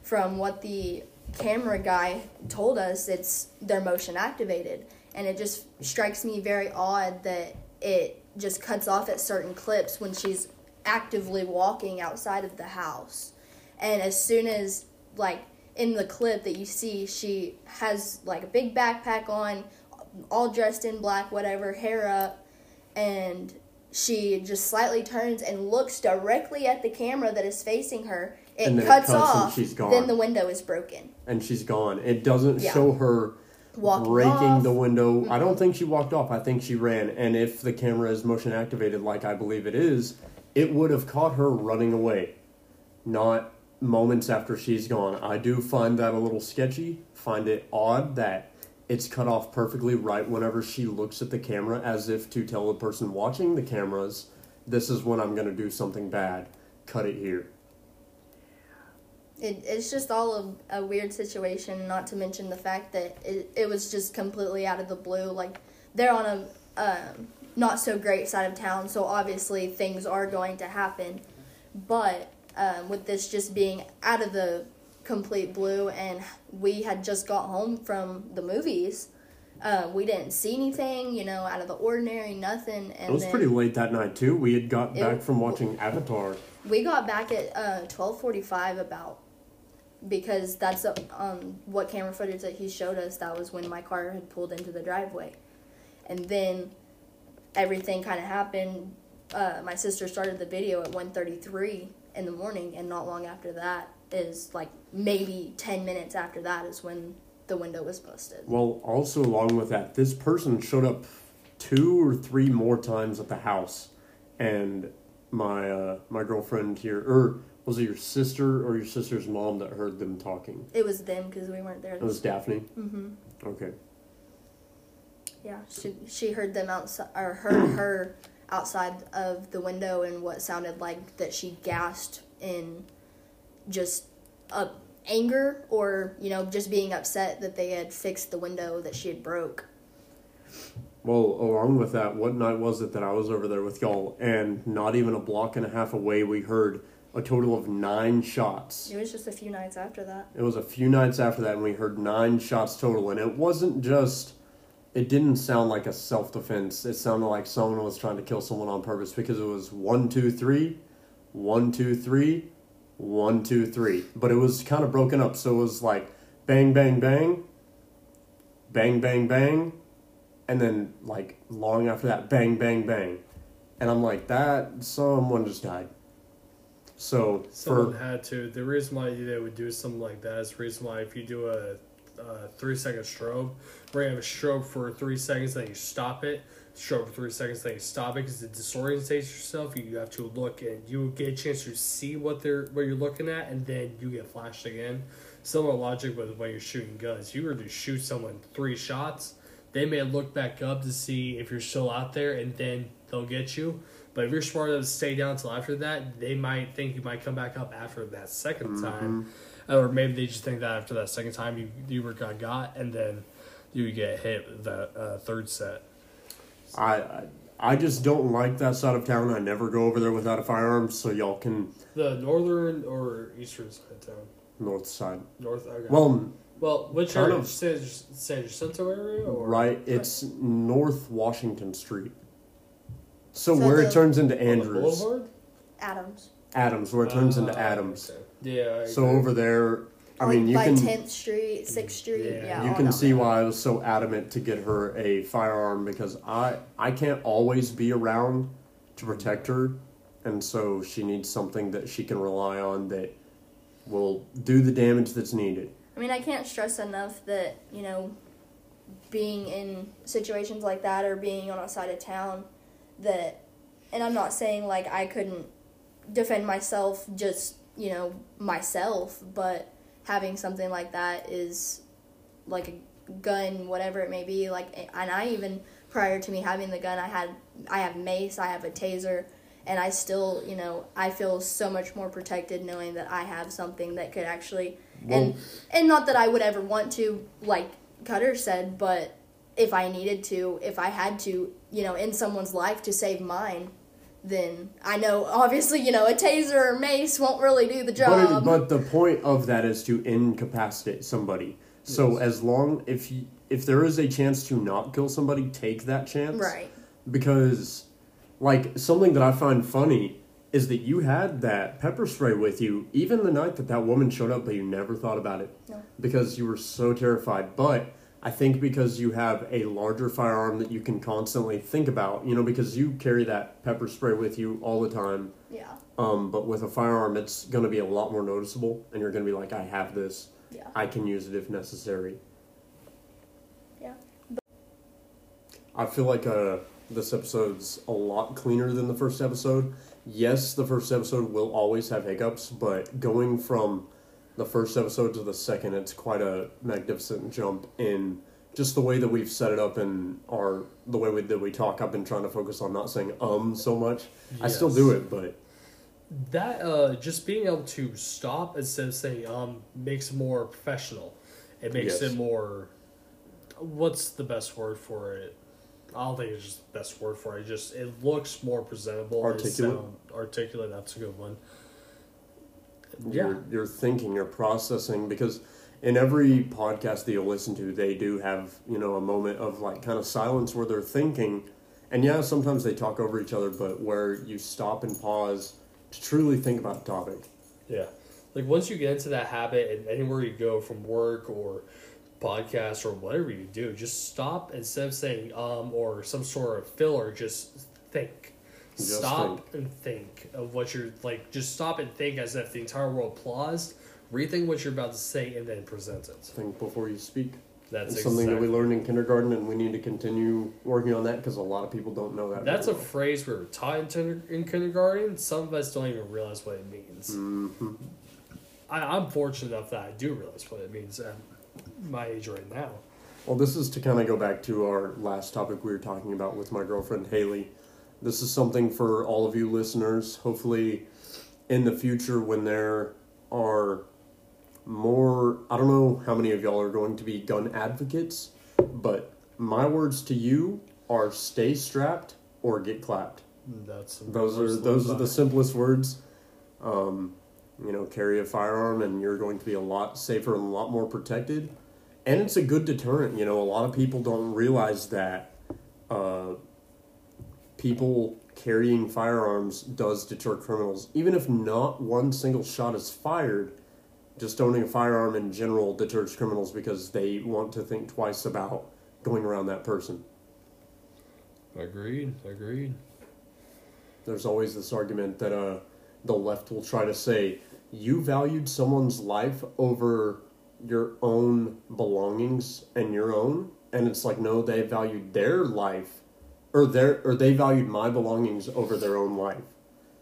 from what the camera guy told us, it's they're motion activated. And it just strikes me very odd that it just cuts off at certain clips when she's actively walking outside of the house. And as soon as, like, in the clip that you see, she has, like, a big backpack on, all dressed in black, whatever, hair up, and she just slightly turns and looks directly at the camera that is facing her. It cuts, it cuts off, she's gone. Then the window is broken. And she's gone. It doesn't yeah. show her Walking breaking off. the window. Mm-hmm. I don't think she walked off. I think she ran. And if the camera is motion activated like I believe it is, it would have caught her running away, not moments after she's gone. I do find that a little sketchy, find it odd that it's cut off perfectly right whenever she looks at the camera, as if to tell the person watching the cameras, this is when I'm going to do something bad. Cut it here. It, it's just all a, a weird situation, not to mention the fact that it, it was just completely out of the blue. Like, they're on a um, not-so-great side of town, so obviously things are going to happen. But um, with this just being out of the complete blue, and we had just got home from the movies. Uh, we didn't see anything, you know, out of the ordinary, nothing. And it was then, pretty late that night too. We had got it, back from watching Avatar. We got back at uh, twelve forty-five about, because that's uh, um what camera footage that he showed us. That was when my car had pulled into the driveway, and then everything kind of happened. Uh, my sister started the video at one thirty-three in the morning, and not long after that. Is like maybe ten minutes after that is when the window was busted. Well, also along with that, this person showed up two or three more times at the house, and my uh, my girlfriend here, or was it your sister or your sister's mom that heard them talking? It was them because we weren't there. It was Daphne? Mm-hmm. Okay. Yeah, she she heard them outside, or heard her outside of the window, and what sounded like that she gasped in just uh, anger, or, you know, just being upset that they had fixed the window that she had broke. Well, along with that, what night was it that I was over there with y'all, and not even a block and a half away, we heard a total of nine shots. It was just a few nights after that. It was a few nights after that, and we heard nine shots total, and it wasn't just, it didn't sound like a self-defense. It sounded like someone was trying to kill someone on purpose, because it was one, two, three, one, two, three, one, two, three. But it was kind of broken up, so it was like bang, bang, bang, bang, bang, bang, and then, like, long after that, bang, bang, bang. And I'm like, that, someone just died. So, Someone for, had to. The reason why they would do something like that is the reason why if you do a, a three-second strobe, where you have a strobe for three seconds, then you stop it, strobe for three seconds, then you stop it, because it disorientates yourself. You have to look, and you get a chance to see what they're what you're looking at, and then you get flashed again. Similar logic with when you're shooting guns. You were to shoot someone three shots, they may look back up to see if you're still out there, and then they'll get you. But if you're smart enough to stay down until after that, they might think you might come back up after that second mm-hmm. time, or maybe they just think that after that second time you you were got got, and then you get hit with that uh, third set. I I just don't like that side of town. I never go over there without a firearm, so y'all can... The northern or eastern side of town? North side. North, okay. Well, well which kind area? Of, San Jacinto area? Or? Right, it's right. North Washington Street. So, so where the, it turns into Andrews. Adams. Adams, where it turns uh, into Adams. Okay. Yeah, so over there... I like mean, you by can, tenth street, sixth street, yeah. yeah you can see there. Why I was so adamant to get her a firearm, because I, I can't always be around to protect her, and so she needs something that she can rely on that will do the damage that's needed. I mean, I can't stress enough that, you know, being in situations like that or being on outside of town, that, and I'm not saying, like, I couldn't defend myself just, you know, myself, but... having something like that is, like, a gun, whatever it may be, like, and I even, prior to me having the gun, I had, I have mace, I have a taser, and I still, you know, I feel so much more protected knowing that I have something that could actually, well, and, and not that I would ever want to, like Cutter said, but if I needed to, if I had to, you know, in someone's life to save mine, then I know, obviously, you know, a taser or a mace won't really do the job. But, but the point of that is to incapacitate somebody. So yes. as long, if you, if there is a chance to not kill somebody, take that chance. Right. Because, like, something that I find funny is that you had that pepper spray with you even the night that that woman showed up, but you never thought about it. No. Because you were so terrified. But I think because you have a larger firearm that you can constantly think about, you know, because you carry that pepper spray with you all the time. Yeah. Um, but with a firearm, it's going to be a lot more noticeable, and you're going to be like, I have this. Yeah. I can use it if necessary. Yeah. But- I feel like uh, this episode's a lot cleaner than the first episode. Yes, the first episode will always have hiccups, but going from the first episode to the second, it's quite a magnificent jump in just the way that we've set it up and our the way we, that we talk. I've been trying to focus on not saying um so much. Yes. I still do it, but... That, uh, just being able to stop instead of saying um makes it more professional. It makes yes. it more... What's the best word for it? I don't think it's just the best word for it. It just, it looks more presentable. Articulate. Sound, articulate, that's a good one. Yeah. You're, you're thinking, you're processing, because in every podcast that you'll listen to, they do have, you know, a moment of like kind of silence where they're thinking. And yeah, sometimes they talk over each other, but where you stop and pause to truly think about the topic. Yeah. Like once you get into that habit, and anywhere you go from work or podcast or whatever you do, just stop instead of saying um or some sort of filler, just think. Just stop think. and think of what you're, like, just stop and think as if the entire world paused, rethink what you're about to say, and then present it. Think before you speak. That's exactly. something that we learned in kindergarten, and we need to continue working on that because a lot of people don't know that. That's really a well. phrase we were taught in, in kindergarten. Some of us don't even realize what it means. Mm-hmm. I, I'm fortunate enough that I do realize what it means at my age right now. Well, this is to kind of go back to our last topic we were talking about with my girlfriend, Haley. This is something for all of you listeners. Hopefully, in the future, when there are more... I don't know how many of y'all are going to be gun advocates, but my words to you are stay strapped or get clapped. That's Those are those are the simplest words. Um, you know, carry a firearm and you're going to be a lot safer and a lot more protected. And it's a good deterrent. You know, a lot of people don't realize that... Uh, people carrying firearms does deter criminals. Even if not one single shot is fired, just owning a firearm in general deters criminals because they want to think twice about going around that person. Agreed, agreed. There's always this argument that uh, the left will try to say, you valued someone's life over your own belongings and your own? And it's like, no, they valued their life Or, their, or they valued my belongings over their own life.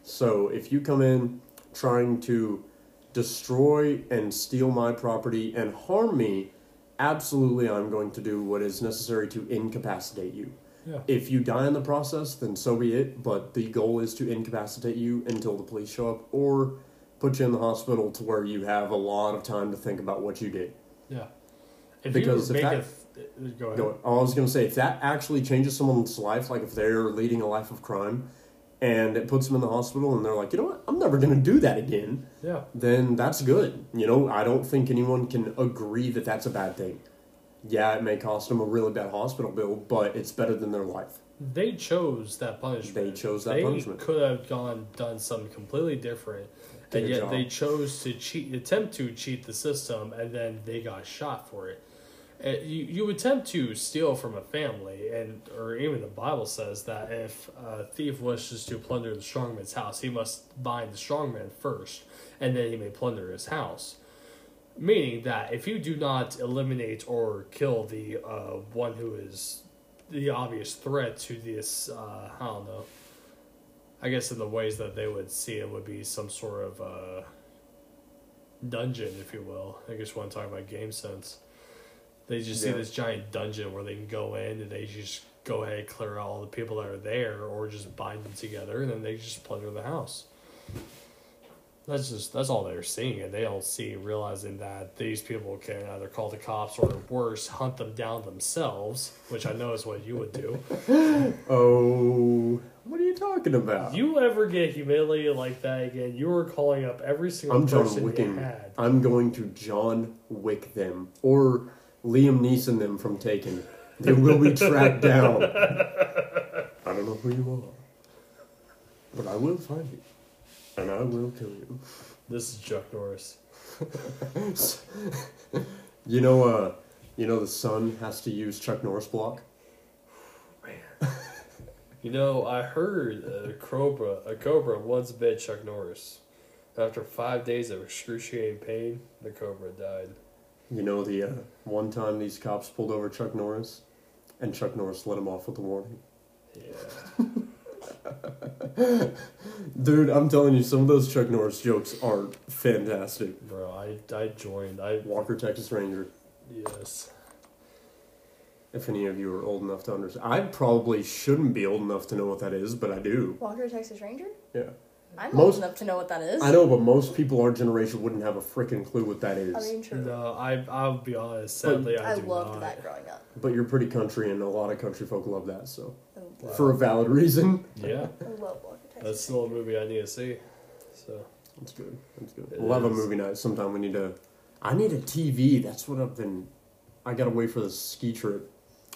So if you come in trying to destroy and steal my property and harm me, absolutely I'm going to do what is necessary to incapacitate you. Yeah. If you die in the process, then so be it. But the goal is to incapacitate you until the police show up or put you in the hospital to where you have a lot of time to think about what you did. Yeah. If because you if that... Go ahead. Go, I was going to say, if that actually changes someone's life, like if they're leading a life of crime and it puts them in the hospital and they're like, you know what, I'm never going to do that again, yeah, then that's good. You know, I don't think anyone can agree that that's a bad thing. Yeah, it may cost them a really bad hospital bill, but it's better than their life. They chose that punishment. They chose that they punishment. They could have gone done something completely different, Get and yet job. they chose to cheat, attempt to cheat the system, and then they got shot for it. You you attempt to steal from a family, and or even the Bible says that if a thief wishes to plunder the strongman's house, he must bind the strongman first, and then he may plunder his house. Meaning that if you do not eliminate or kill the uh, one who is the obvious threat to this, uh, I don't know, I guess in the ways that they would see it would be some sort of uh, dungeon, if you will. I just want to talk about game sense. They just yeah. see this giant dungeon where they can go in and they just go ahead and clear all the people that are there or just bind them together and then they just plunder the house. That's just, that's all they're seeing. And they all see, realizing that these people can either call the cops or worse, hunt them down themselves, which I know is what you would do. Oh, what are you talking about? If you ever get humiliated like that again, you are calling up every single I'm person you had. I'm going to John Wick them or Liam Neeson them from Taken. They will be tracked down. I don't know who you are, but I will find you. And I will kill you. This is Chuck Norris. You know, uh, you know the son has to use Chuck Norris block? Man. You know, I heard a cobra, a cobra once bit Chuck Norris. After five days of excruciating pain, the cobra died. You know, the uh, one time these cops pulled over Chuck Norris, and Chuck Norris let him off with a warning. Yeah. Dude, I'm telling you, some of those Chuck Norris jokes are fantastic. Bro, I, I joined. I Walker Texas Ranger. Yes. If any of you are old enough to understand. I probably shouldn't be old enough to know what that is, but I do. Walker Texas Ranger? Yeah. I'm most, old enough to know what that is. I know, but most people our generation wouldn't have a freaking clue what that is. I mean, true. No, I, I'll be honest. Sadly, but I do not. I loved that growing up. But you're pretty country, and a lot of country folk love that, so. Wow. For a valid reason. Yeah. I love Walker Texas. That's still a movie I need to see. So that's good. That's good. It we'll is. have a movie night sometime. We need to. I need a T V. That's what I've been. I gotta wait for the ski trip.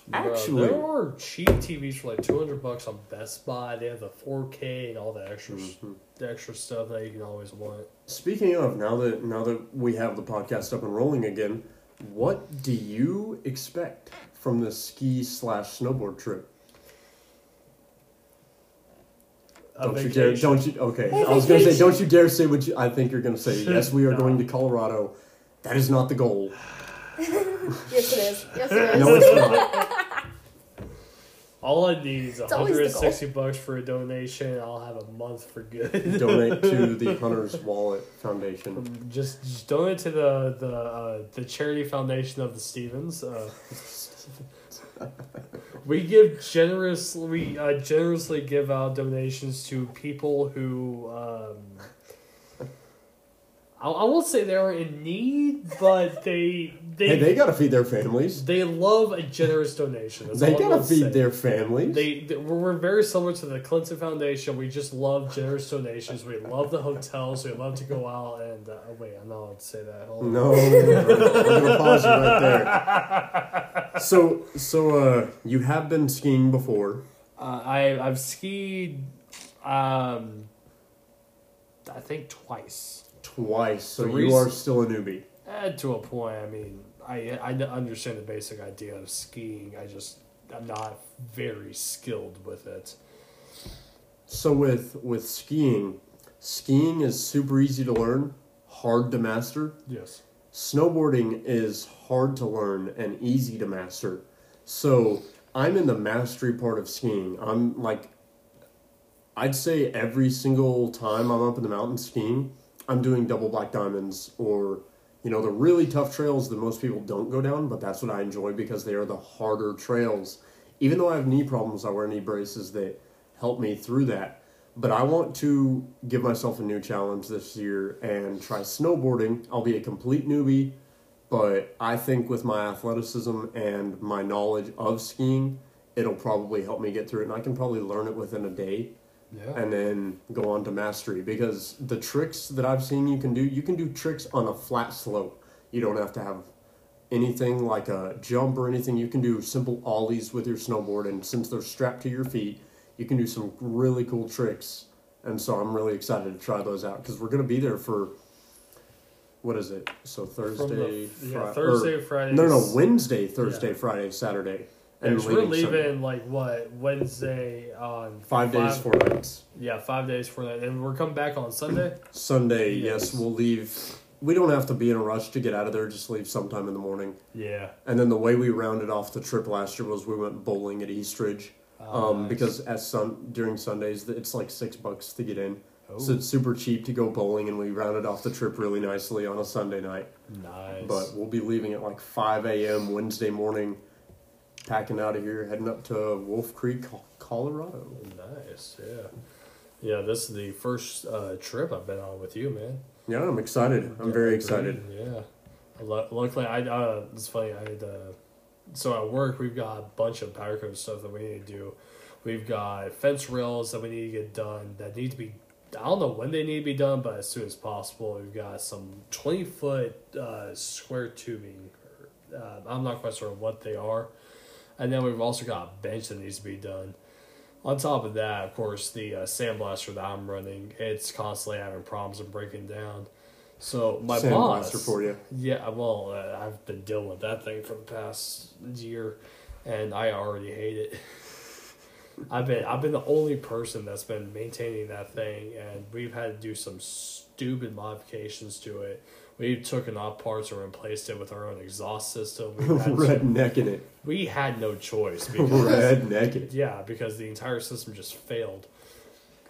Bro, actually, there are cheap T Vs for like two hundred bucks on Best Buy. They have the four K and all the extra, mm-hmm. the extra stuff that you can always want. Speaking of, now that now that we have the podcast up and rolling again, what do you expect from the ski slash snowboard trip? Don't you dare! Don't you? Okay, I was gonna say, don't you dare say what you, I think you're gonna say. Yes, we are no. going to Colorado. That is not the goal. Yes, it is. Yes, it is. No, it's not. All I need is it's one hundred sixty bucks for a donation. I'll have a month for good. Donate to the Hunter's Wallet Foundation. Just, just donate to the the uh, the charity foundation of the Stevens. Uh, We give generously. We uh, generously give out donations to people who, um, I, I won't say they are in need, but they they hey, they gotta feed their families. They love a generous donation. That's they gotta feed say. their families. They, they we're very similar to the Clinton Foundation. We just love generous donations. We love the hotels. We love to go out and uh, oh, wait. I'm not allowed to say that. Hold on. No, we're gonna pause you right there. So, so uh, you have been skiing before. Uh, I I've skied, um, I think twice. Twice. So the you reason, are still a newbie. Eh, to a point. I mean, I I understand the basic idea of skiing. I just I'm not very skilled with it. So with with skiing, skiing is super easy to learn, hard to master. Yes. Snowboarding is hard to learn and easy to master. So I'm in the mastery part of skiing. I'm like, I'd say every single time I'm up in the mountain skiing, I'm doing double black diamonds or, you know, the really tough trails that most people don't go down, but that's what I enjoy because they are the harder trails. Even though I have knee problems, I wear knee braces that help me through that. But I want to give myself a new challenge this year and try snowboarding. I'll be a complete newbie, but I think with my athleticism and my knowledge of skiing, it'll probably help me get through it. And I can probably learn it within a day yeah. and then go on to mastery. Because the tricks that I've seen you can do, you can do tricks on a flat slope. You don't have to have anything like a jump or anything. You can do simple ollies with your snowboard. And since they're strapped to your feet, you can do some really cool tricks, and so I'm really excited to try those out because we're going to be there for, what is it? So Thursday, the, yeah, Fri- Thursday, or, Friday. No, no, Wednesday, Thursday, yeah. Friday, Saturday. And yeah, we're leaving Sunday. like what Wednesday on five, five days, five, four nights. Yeah, five days, four nights, and we're coming back on Sunday. Sunday, yes. yes, we'll leave. We don't have to be in a rush to get out of there. Just leave sometime in the morning. Yeah. And then the way we rounded off the trip last year was we went bowling at Eastridge. Oh, um, nice. Because as sun during Sundays, it's like six bucks to get in, oh. so it's super cheap to go bowling, and we rounded off the trip really nicely on a Sunday night. Nice. But we'll be leaving at like five a.m. Wednesday morning, packing out of here, heading up to Wolf Creek, Colorado. Nice, yeah. Yeah, this is the first uh, trip I've been on with you, man. Yeah, I'm excited. I'm yeah, very excited. Yeah. Luckily, I uh, it's funny. I had, uh, so at work, we've got a bunch of powder coat stuff that we need to do. We've got fence rails that we need to get done that need to be, I don't know when they need to be done, but as soon as possible. We've got some twenty-foot uh, square tubing. Uh, I'm not quite sure what they are. And then we've also got a bench that needs to be done. On top of that, of course, the uh, sandblaster that I'm running, it's constantly having problems and breaking down. So my Sand boss, for you. yeah, well, uh, I've been dealing with that thing for the past year, and I already hate it. I've been I've been the only person that's been maintaining that thing, and we've had to do some stupid modifications to it. We've taken off parts and replaced it with our own exhaust system. Rednecking it. We had no choice. Rednecking. Yeah, because the entire system just failed.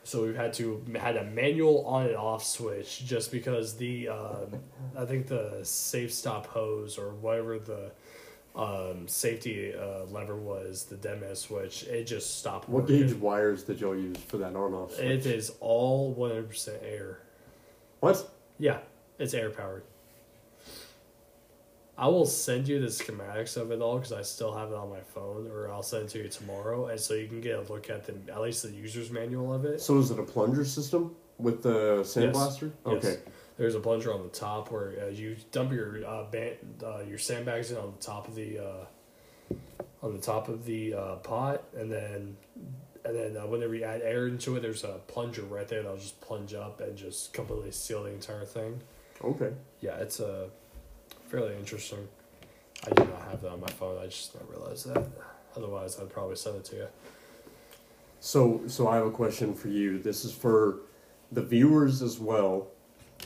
So we've had to had a manual on and off switch just because the um, I think the safe stop hose or whatever the um, safety uh, lever was, the dead man switch, it just stopped what working. What gauge wires did y'all use for that on off switch? It is all one hundred percent air. What? Yeah, it's air powered. I will send you the schematics of it all because I still have it on my phone, or I'll send it to you tomorrow, and so you can get a look at the at least the user's manual of it. So is it a plunger system with the sandblaster? Yes. Okay. Yes. There's a plunger on the top where uh, you dump your uh, band, uh, your sandbags in on the top of the uh, on the top of the uh, pot, and then and then uh, whenever you add air into it, there's a plunger right there that'll just plunge up and just completely seal the entire thing. Okay. Yeah, it's a. Fairly interesting. I do not have that on my phone. I just didn't realize that. Otherwise, I'd probably send it to you. So, so I have a question for you. This is for the viewers as well.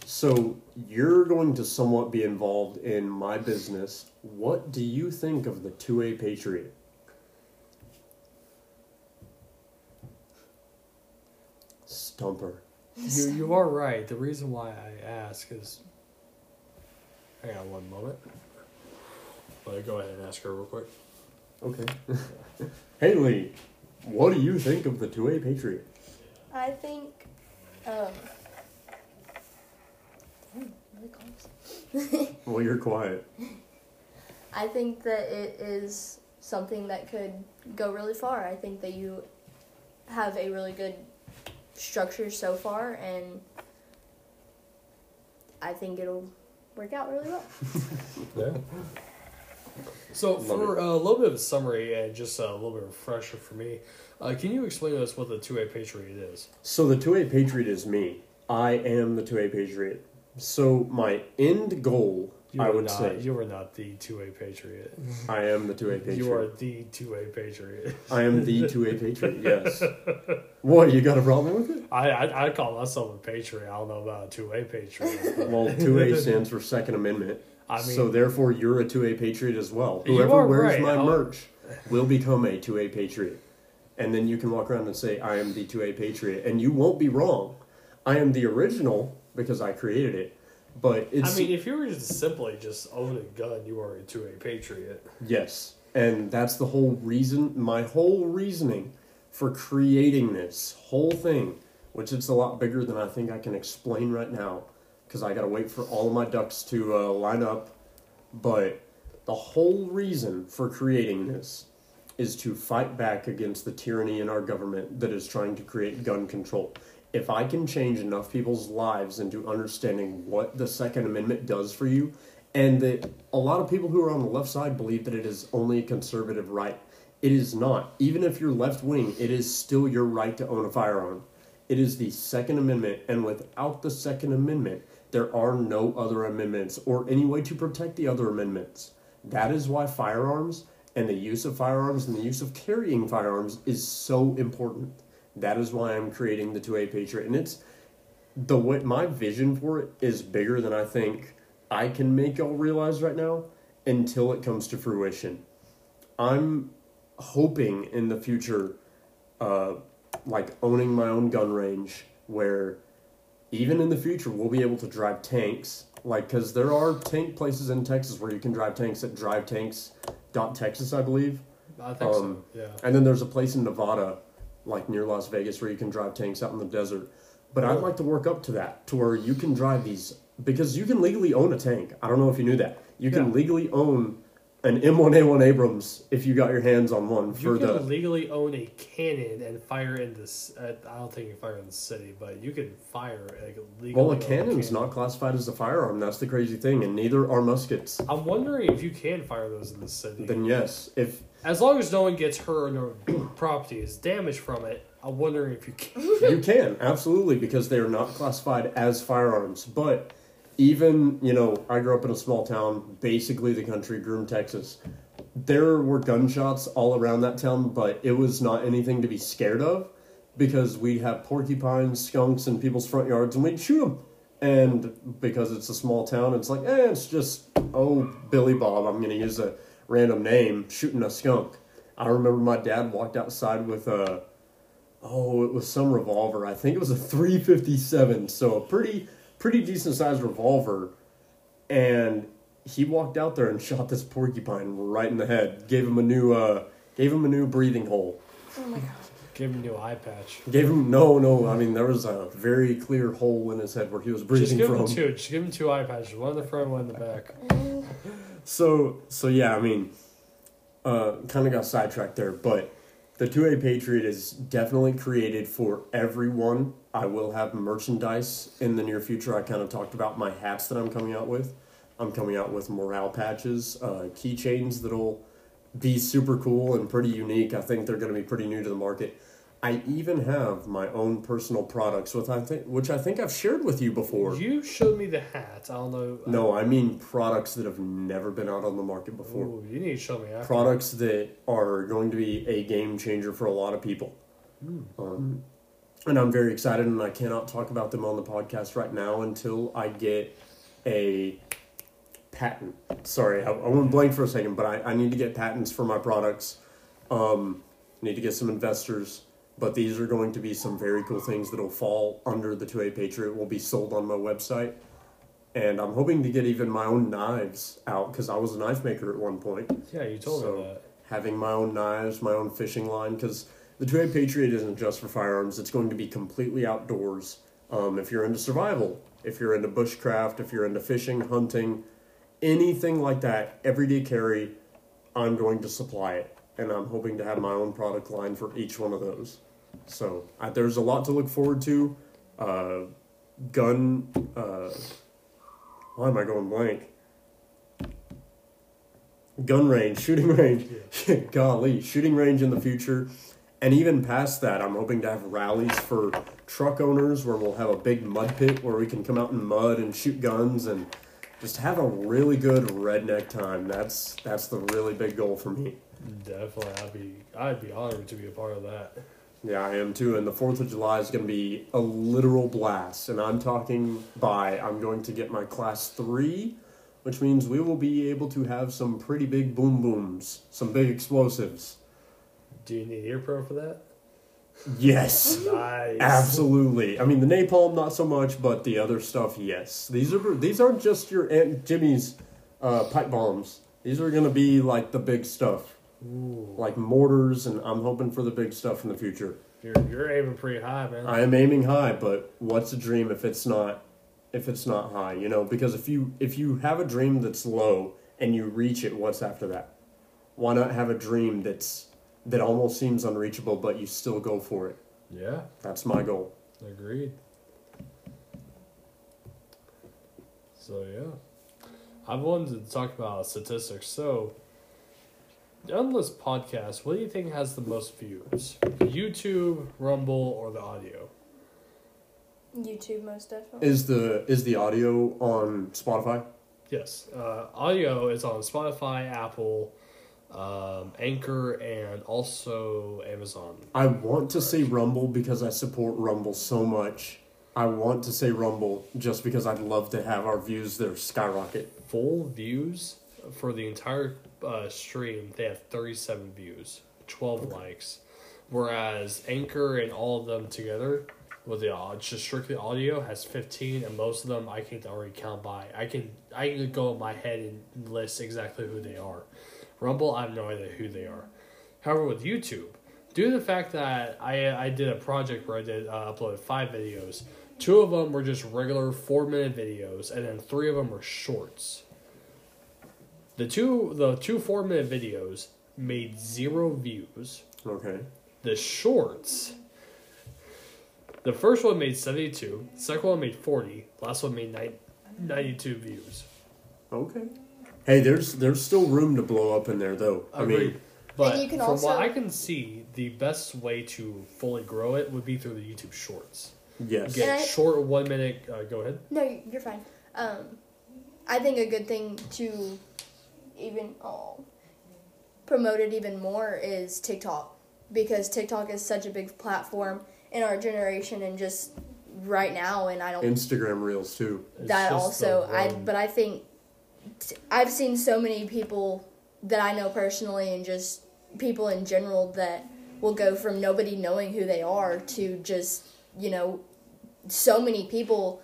So you're going to somewhat be involved in my business. What do you think of the two A Patriot? Stumper. You, you are right. The reason why I ask is... Hang on one moment. Let me go ahead and ask her real quick. Okay. Haley, what do you think of the two A Patriot? I think, um... Damn, really close. Well, you're quiet. I think that it is something that could go really far. I think that you have a really good structure so far, and I think it'll... work out really well. Yeah. So Love for uh, a little bit of a summary and just a little bit of a refresher for me, uh, can you explain to us what the two A Patriot is? So the two A Patriot is me. I am the two A Patriot. So my end goal, you I would not, say... You are not the two A Patriot. I am the two A Patriot. You are the two A Patriot. I am the two A Patriot, yes. What, you got a problem with it? I, I I call myself a Patriot. I don't know about a two A Patriot. Well, two A stands for Second Amendment. I mean, so therefore, you're a two A Patriot as well. Whoever wears right. my I'll... merch will become a two A Patriot. And then you can walk around and say, I am the two A Patriot. And you won't be wrong. I am the original... because I created it, but it's... I mean, if you were just simply just own a gun, you are a two A Patriot. Yes, and that's the whole reason, my whole reasoning for creating this whole thing, which it's a lot bigger than I think I can explain right now, because I gotta wait for all of my ducks to uh, line up, but the whole reason for creating this is to fight back against the tyranny in our government that is trying to create gun control. If I can change enough people's lives into understanding what the Second Amendment does for you, and that a lot of people who are on the left side believe that it is only a conservative right. It is not. Even if you're left wing, it is still your right to own a firearm. It is the Second Amendment, and without the Second Amendment, there are no other amendments or any way to protect the other amendments. That is why firearms and the use of firearms and the use of carrying firearms is so important. That is why I'm creating the two A Patriot. And it's the what my vision for it is bigger than I think I can make y'all realize right now until it comes to fruition. I'm hoping in the future, uh, like owning my own gun range, where even in the future we'll be able to drive tanks. Like, because there are tank places in Texas where you can drive tanks at drivetanks dot texas, I believe. I think um, so, yeah. And then there's a place in Nevada like near Las Vegas where you can drive tanks out in the desert. But I'd like to work up to that, to where you can drive these, because you can legally own a tank. I don't know if you knew that. You can yeah. legally own an M one A one Abrams if you got your hands on one. For you can the, legally own a cannon and fire in this. Uh, I don't think you can fire in the city, but you can fire like, legally. Well, a cannon's a cannon. Not classified as a firearm. That's the crazy thing, and neither are muskets. I'm wondering if you can fire those in the city. Then yes, if as long as no one gets hurt or property is damaged from it. I'm wondering if you can. You can, absolutely, because they are not classified as firearms. But even, you know, I grew up in a small town, basically the country, Groom, Texas. There were gunshots all around that town, but it was not anything to be scared of because we'd have porcupines, skunks in people's front yards, and we'd shoot them. And because it's a small town, it's like, eh, it's just, oh, Billy Bob, I'm going to use a random name, shooting a skunk. I remember my dad walked outside with a... Oh, it was some revolver. I think it was a three fifty-seven, so a pretty pretty decent-sized revolver. And he walked out there and shot this porcupine right in the head. Gave him a new uh, gave him a new breathing hole. Oh, my God. Gave him a new eye patch. Gave him... No, no. I mean, there was a very clear hole in his head where he was breathing from. Just give him two. Just give him two eye patches. One in the front, one in the back. So, so yeah, I mean, uh, kind of got sidetracked there, but... The two A Patriot is definitely created for everyone. I will have merchandise in the near future. I kind of talked about my hats that I'm coming out with. I'm coming out with morale patches, uh, keychains that'll be super cool and pretty unique. I think they're going to be pretty new to the market. I even have my own personal products, with I think, which I think I've shared with you before. You showed me the hats. I don't know. No, I mean products that have never been out on the market before. Ooh, you need to show me after. Products that are going to be a game changer for a lot of people. Mm. Um, and I'm very excited, and I cannot talk about them on the podcast right now until I get a patent. Sorry, I, I went blank for a second, but I, I need to get patents for my products. Um, need to get some investors. But these are going to be some very cool things that will fall under the two A Patriot, will be sold on my website. And I'm hoping to get even my own knives out, because I was a knife maker at one point. Yeah, you told so me that. Having my own knives, my own fishing line, because the two A Patriot isn't just for firearms. It's going to be completely outdoors. Um, if you're into survival, if you're into bushcraft, if you're into fishing, hunting, anything like that, everyday carry, I'm going to supply it. And I'm hoping to have my own product line for each one of those. So I, there's a lot to look forward to. Uh, gun, uh, why am I going blank? Gun range, shooting range, yeah. Golly, shooting range in the future. And even past that, I'm hoping to have rallies for truck owners where we'll have a big mud pit where we can come out in mud and shoot guns and just have a really good redneck time. That's that's the really big goal for me. Definitely, I'd be I'd be honored to be a part of that. Yeah, I am too. And the Fourth of July is going to be a literal blast. And I'm talking by I'm going to get my class three, which means we will be able to have some pretty big boom booms, some big explosives. Do you need ear pro for that? Yes, nice. Absolutely. I mean, the napalm not so much, but the other stuff, yes. These are these aren't just your Aunt Jimmy's uh, pipe bombs. These are going to be like the big stuff. Ooh. Like mortars, and I'm hoping for the big stuff in the future. You're you're aiming pretty high, man. I am aiming high, but what's a dream if it's not if it's not high, you know? Because if you if you have a dream that's low and you reach it, what's after that? Why not have a dream that's that almost seems unreachable, but you still go for it? Yeah, that's my goal. Agreed. So yeah, I wanted to talk about statistics. So. On this podcast, what do you think has the most views? YouTube, Rumble, or the audio? YouTube, most definitely. Is the is the audio on Spotify? Yes. Uh, audio is on Spotify, Apple, um, Anchor, and also Amazon. I want to say Rumble because I support Rumble so much. I want to say Rumble just because I'd love to have our views there skyrocket. Full views for the entire Uh, stream, they have thirty-seven views, twelve okay. likes, whereas Anchor and all of them together, with the uh, just strictly audio, has fifteen, and most of them I can already count by. I can I can go in my head and list exactly who they are. Rumble, I have no idea who they are. However, with YouTube, due to the fact that I I did a project where I did uh, uploaded five videos. Two of them were just regular four-minute videos, and then three of them were shorts. The two the two four-minute videos made zero views. Okay. The shorts, the first one made seventy-two, the second one made forty, the last one made ninety-two views. Okay. Hey, there's there's still room to blow up in there, though. Agreed. I mean, but you can from also... what I can see, the best way to fully grow it would be through the YouTube Shorts. Yes. Get I, short one minute. Uh, go ahead. No, you're fine. Um, I think a good thing to even oh, promote it even more is TikTok, because TikTok is such a big platform in our generation and just right now. And I don't Instagram Reels too. That also I but I think t- I've seen so many people that I know personally and just people in general that will go from nobody knowing who they are to just. You know, so many people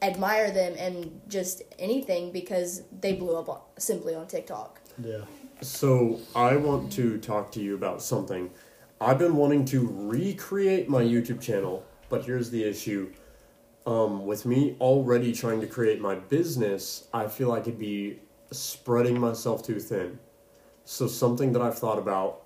admire them and just anything because they blew up on, simply on TikTok. Yeah. So I want to talk to you about something. I've been wanting to recreate my YouTube channel, but here's the issue. Um, with me already trying to create my business, I feel like it'd be spreading myself too thin. So something that I've thought about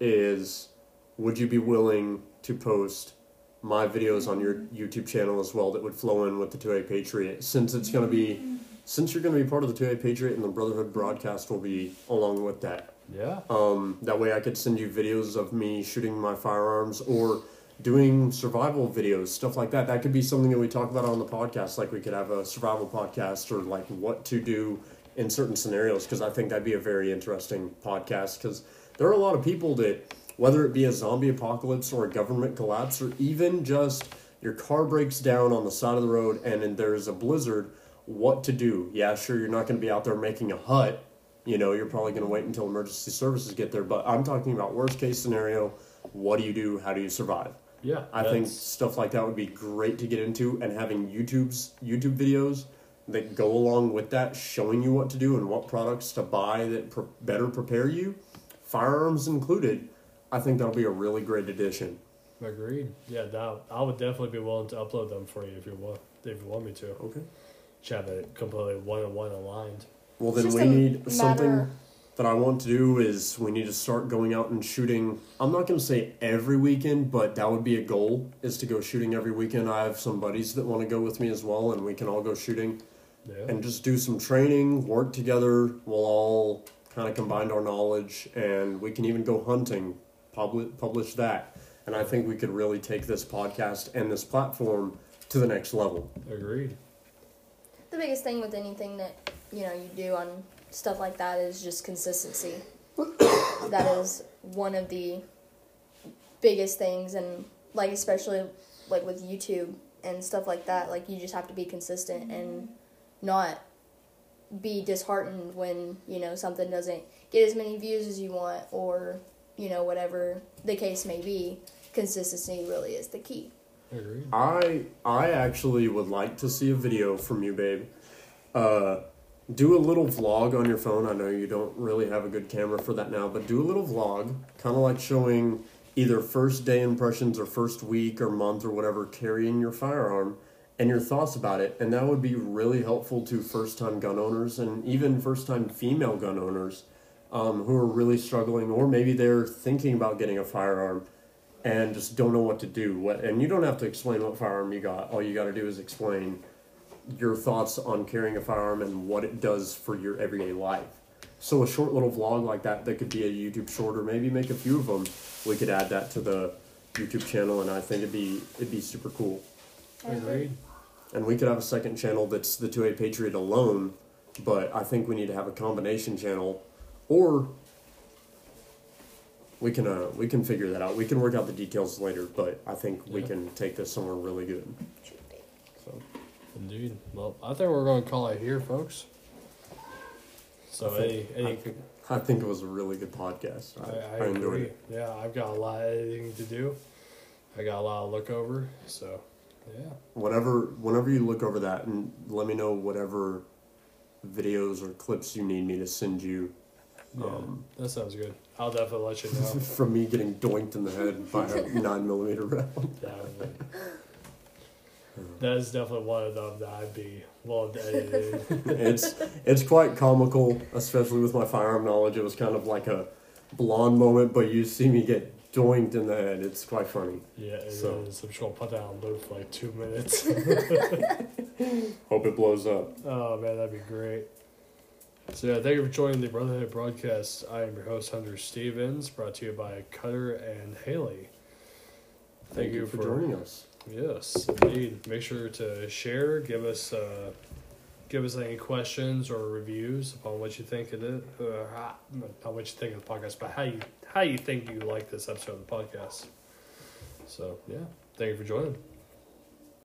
is, would you be willing to post my videos on your YouTube channel as well that would flow in with the two A Patriot, since it's going to be, since you're going to be part of the two A Patriot and the Brotherhood broadcast will be along with that. Yeah. Um. That way I could send you videos of me shooting my firearms or doing survival videos, stuff like that. That could be something that we talk about on the podcast. Like we could have a survival podcast or like what to do in certain scenarios, because I think that'd be a very interesting podcast, because there are a lot of people that, whether it be a zombie apocalypse or a government collapse or even just your car breaks down on the side of the road and, and there's a blizzard, what to do? Yeah, sure, you're not going to be out there making a hut. You know, you're probably going to wait until emergency services get there. But I'm talking about worst-case scenario. What do you do? How do you survive? Yeah, I that's... think stuff like that would be great to get into, and having YouTube's YouTube videos that go along with that, showing you what to do and what products to buy that pre- better prepare you, firearms included. I think that'll be a really great addition. Agreed. Yeah, that, I would definitely be willing to upload them for you if you want, if you want me to. Okay. Just have it completely one-on-one aligned. Well, then we need matter. Something that I want to do is we need to start going out and shooting. I'm not going to say every weekend, but that would be a goal, is to go shooting every weekend. I have some buddies that want to go with me as well, and we can all go shooting. Yeah. And just do some training, work together. We'll all kind of combine our knowledge, and we can even go hunting. Publish that, and I think we could really take this podcast and this platform to the next level. Agreed. The biggest thing with anything that you know you do on stuff like that is just consistency. That is one of the biggest things, and like especially like with YouTube and stuff like that, like you just have to be consistent and not be disheartened when you know something doesn't get as many views as you want, or you know, whatever the case may be, consistency really is the key. I I actually would like to see a video from you, babe. Uh, do a little vlog on your phone. I know you don't really have a good camera for that now, but do a little vlog, kind of like showing either first day impressions or first week or month or whatever, carrying your firearm and your thoughts about it. And that would be really helpful to first-time gun owners and even first-time female gun owners. Um, who are really struggling, or maybe they're thinking about getting a firearm and just don't know what to do. What, and you don't have to explain what firearm you got. All you got to do is explain your thoughts on carrying a firearm and what it does for your everyday life. So a short little vlog like that, that could be a YouTube short, or maybe make a few of them. We could add that to the YouTube channel, and I think it'd be it'd be super cool. Agreed. And we could have a second channel that's the two A Patriot alone, but I think we need to have a combination channel. Or we can uh, we can figure that out. We can work out the details later, but I think yeah. we can take this somewhere really good. So, indeed. Well, I think we're going to call it here, folks. So, I think, any, any, I think, I think it was a really good podcast. I, I, I enjoyed it. Yeah, I've got a lot of editing to do. I got a lot of look over. So, yeah. Whatever, whenever you look over that, and let me know whatever videos or clips you need me to send you. Yeah, um, that sounds good. I'll definitely let you know. From me getting doinked in the head by a nine millimeter round. Definitely. That is definitely one of them that I'd be loved editing. It's it's quite comical, especially with my firearm knowledge. It was kind of like a blonde moment, but you see me get doinked in the head. It's quite funny. Yeah, it so. is. I'm sure I'll put that on loop for like two minutes. Hope it blows up. Oh, man, that'd be great. So, yeah, thank you for joining the Brotherhood Broadcast. I am your host, Hunter Stevens, brought to you by Cutter and Haley. Thank, thank you, you for, for joining us. Yes, indeed. Make sure to share. Give us, uh, give us any questions or reviews upon what you think of it, uh, not what you think of the podcast, but how you how you think you like this episode of the podcast. So yeah, thank you for joining.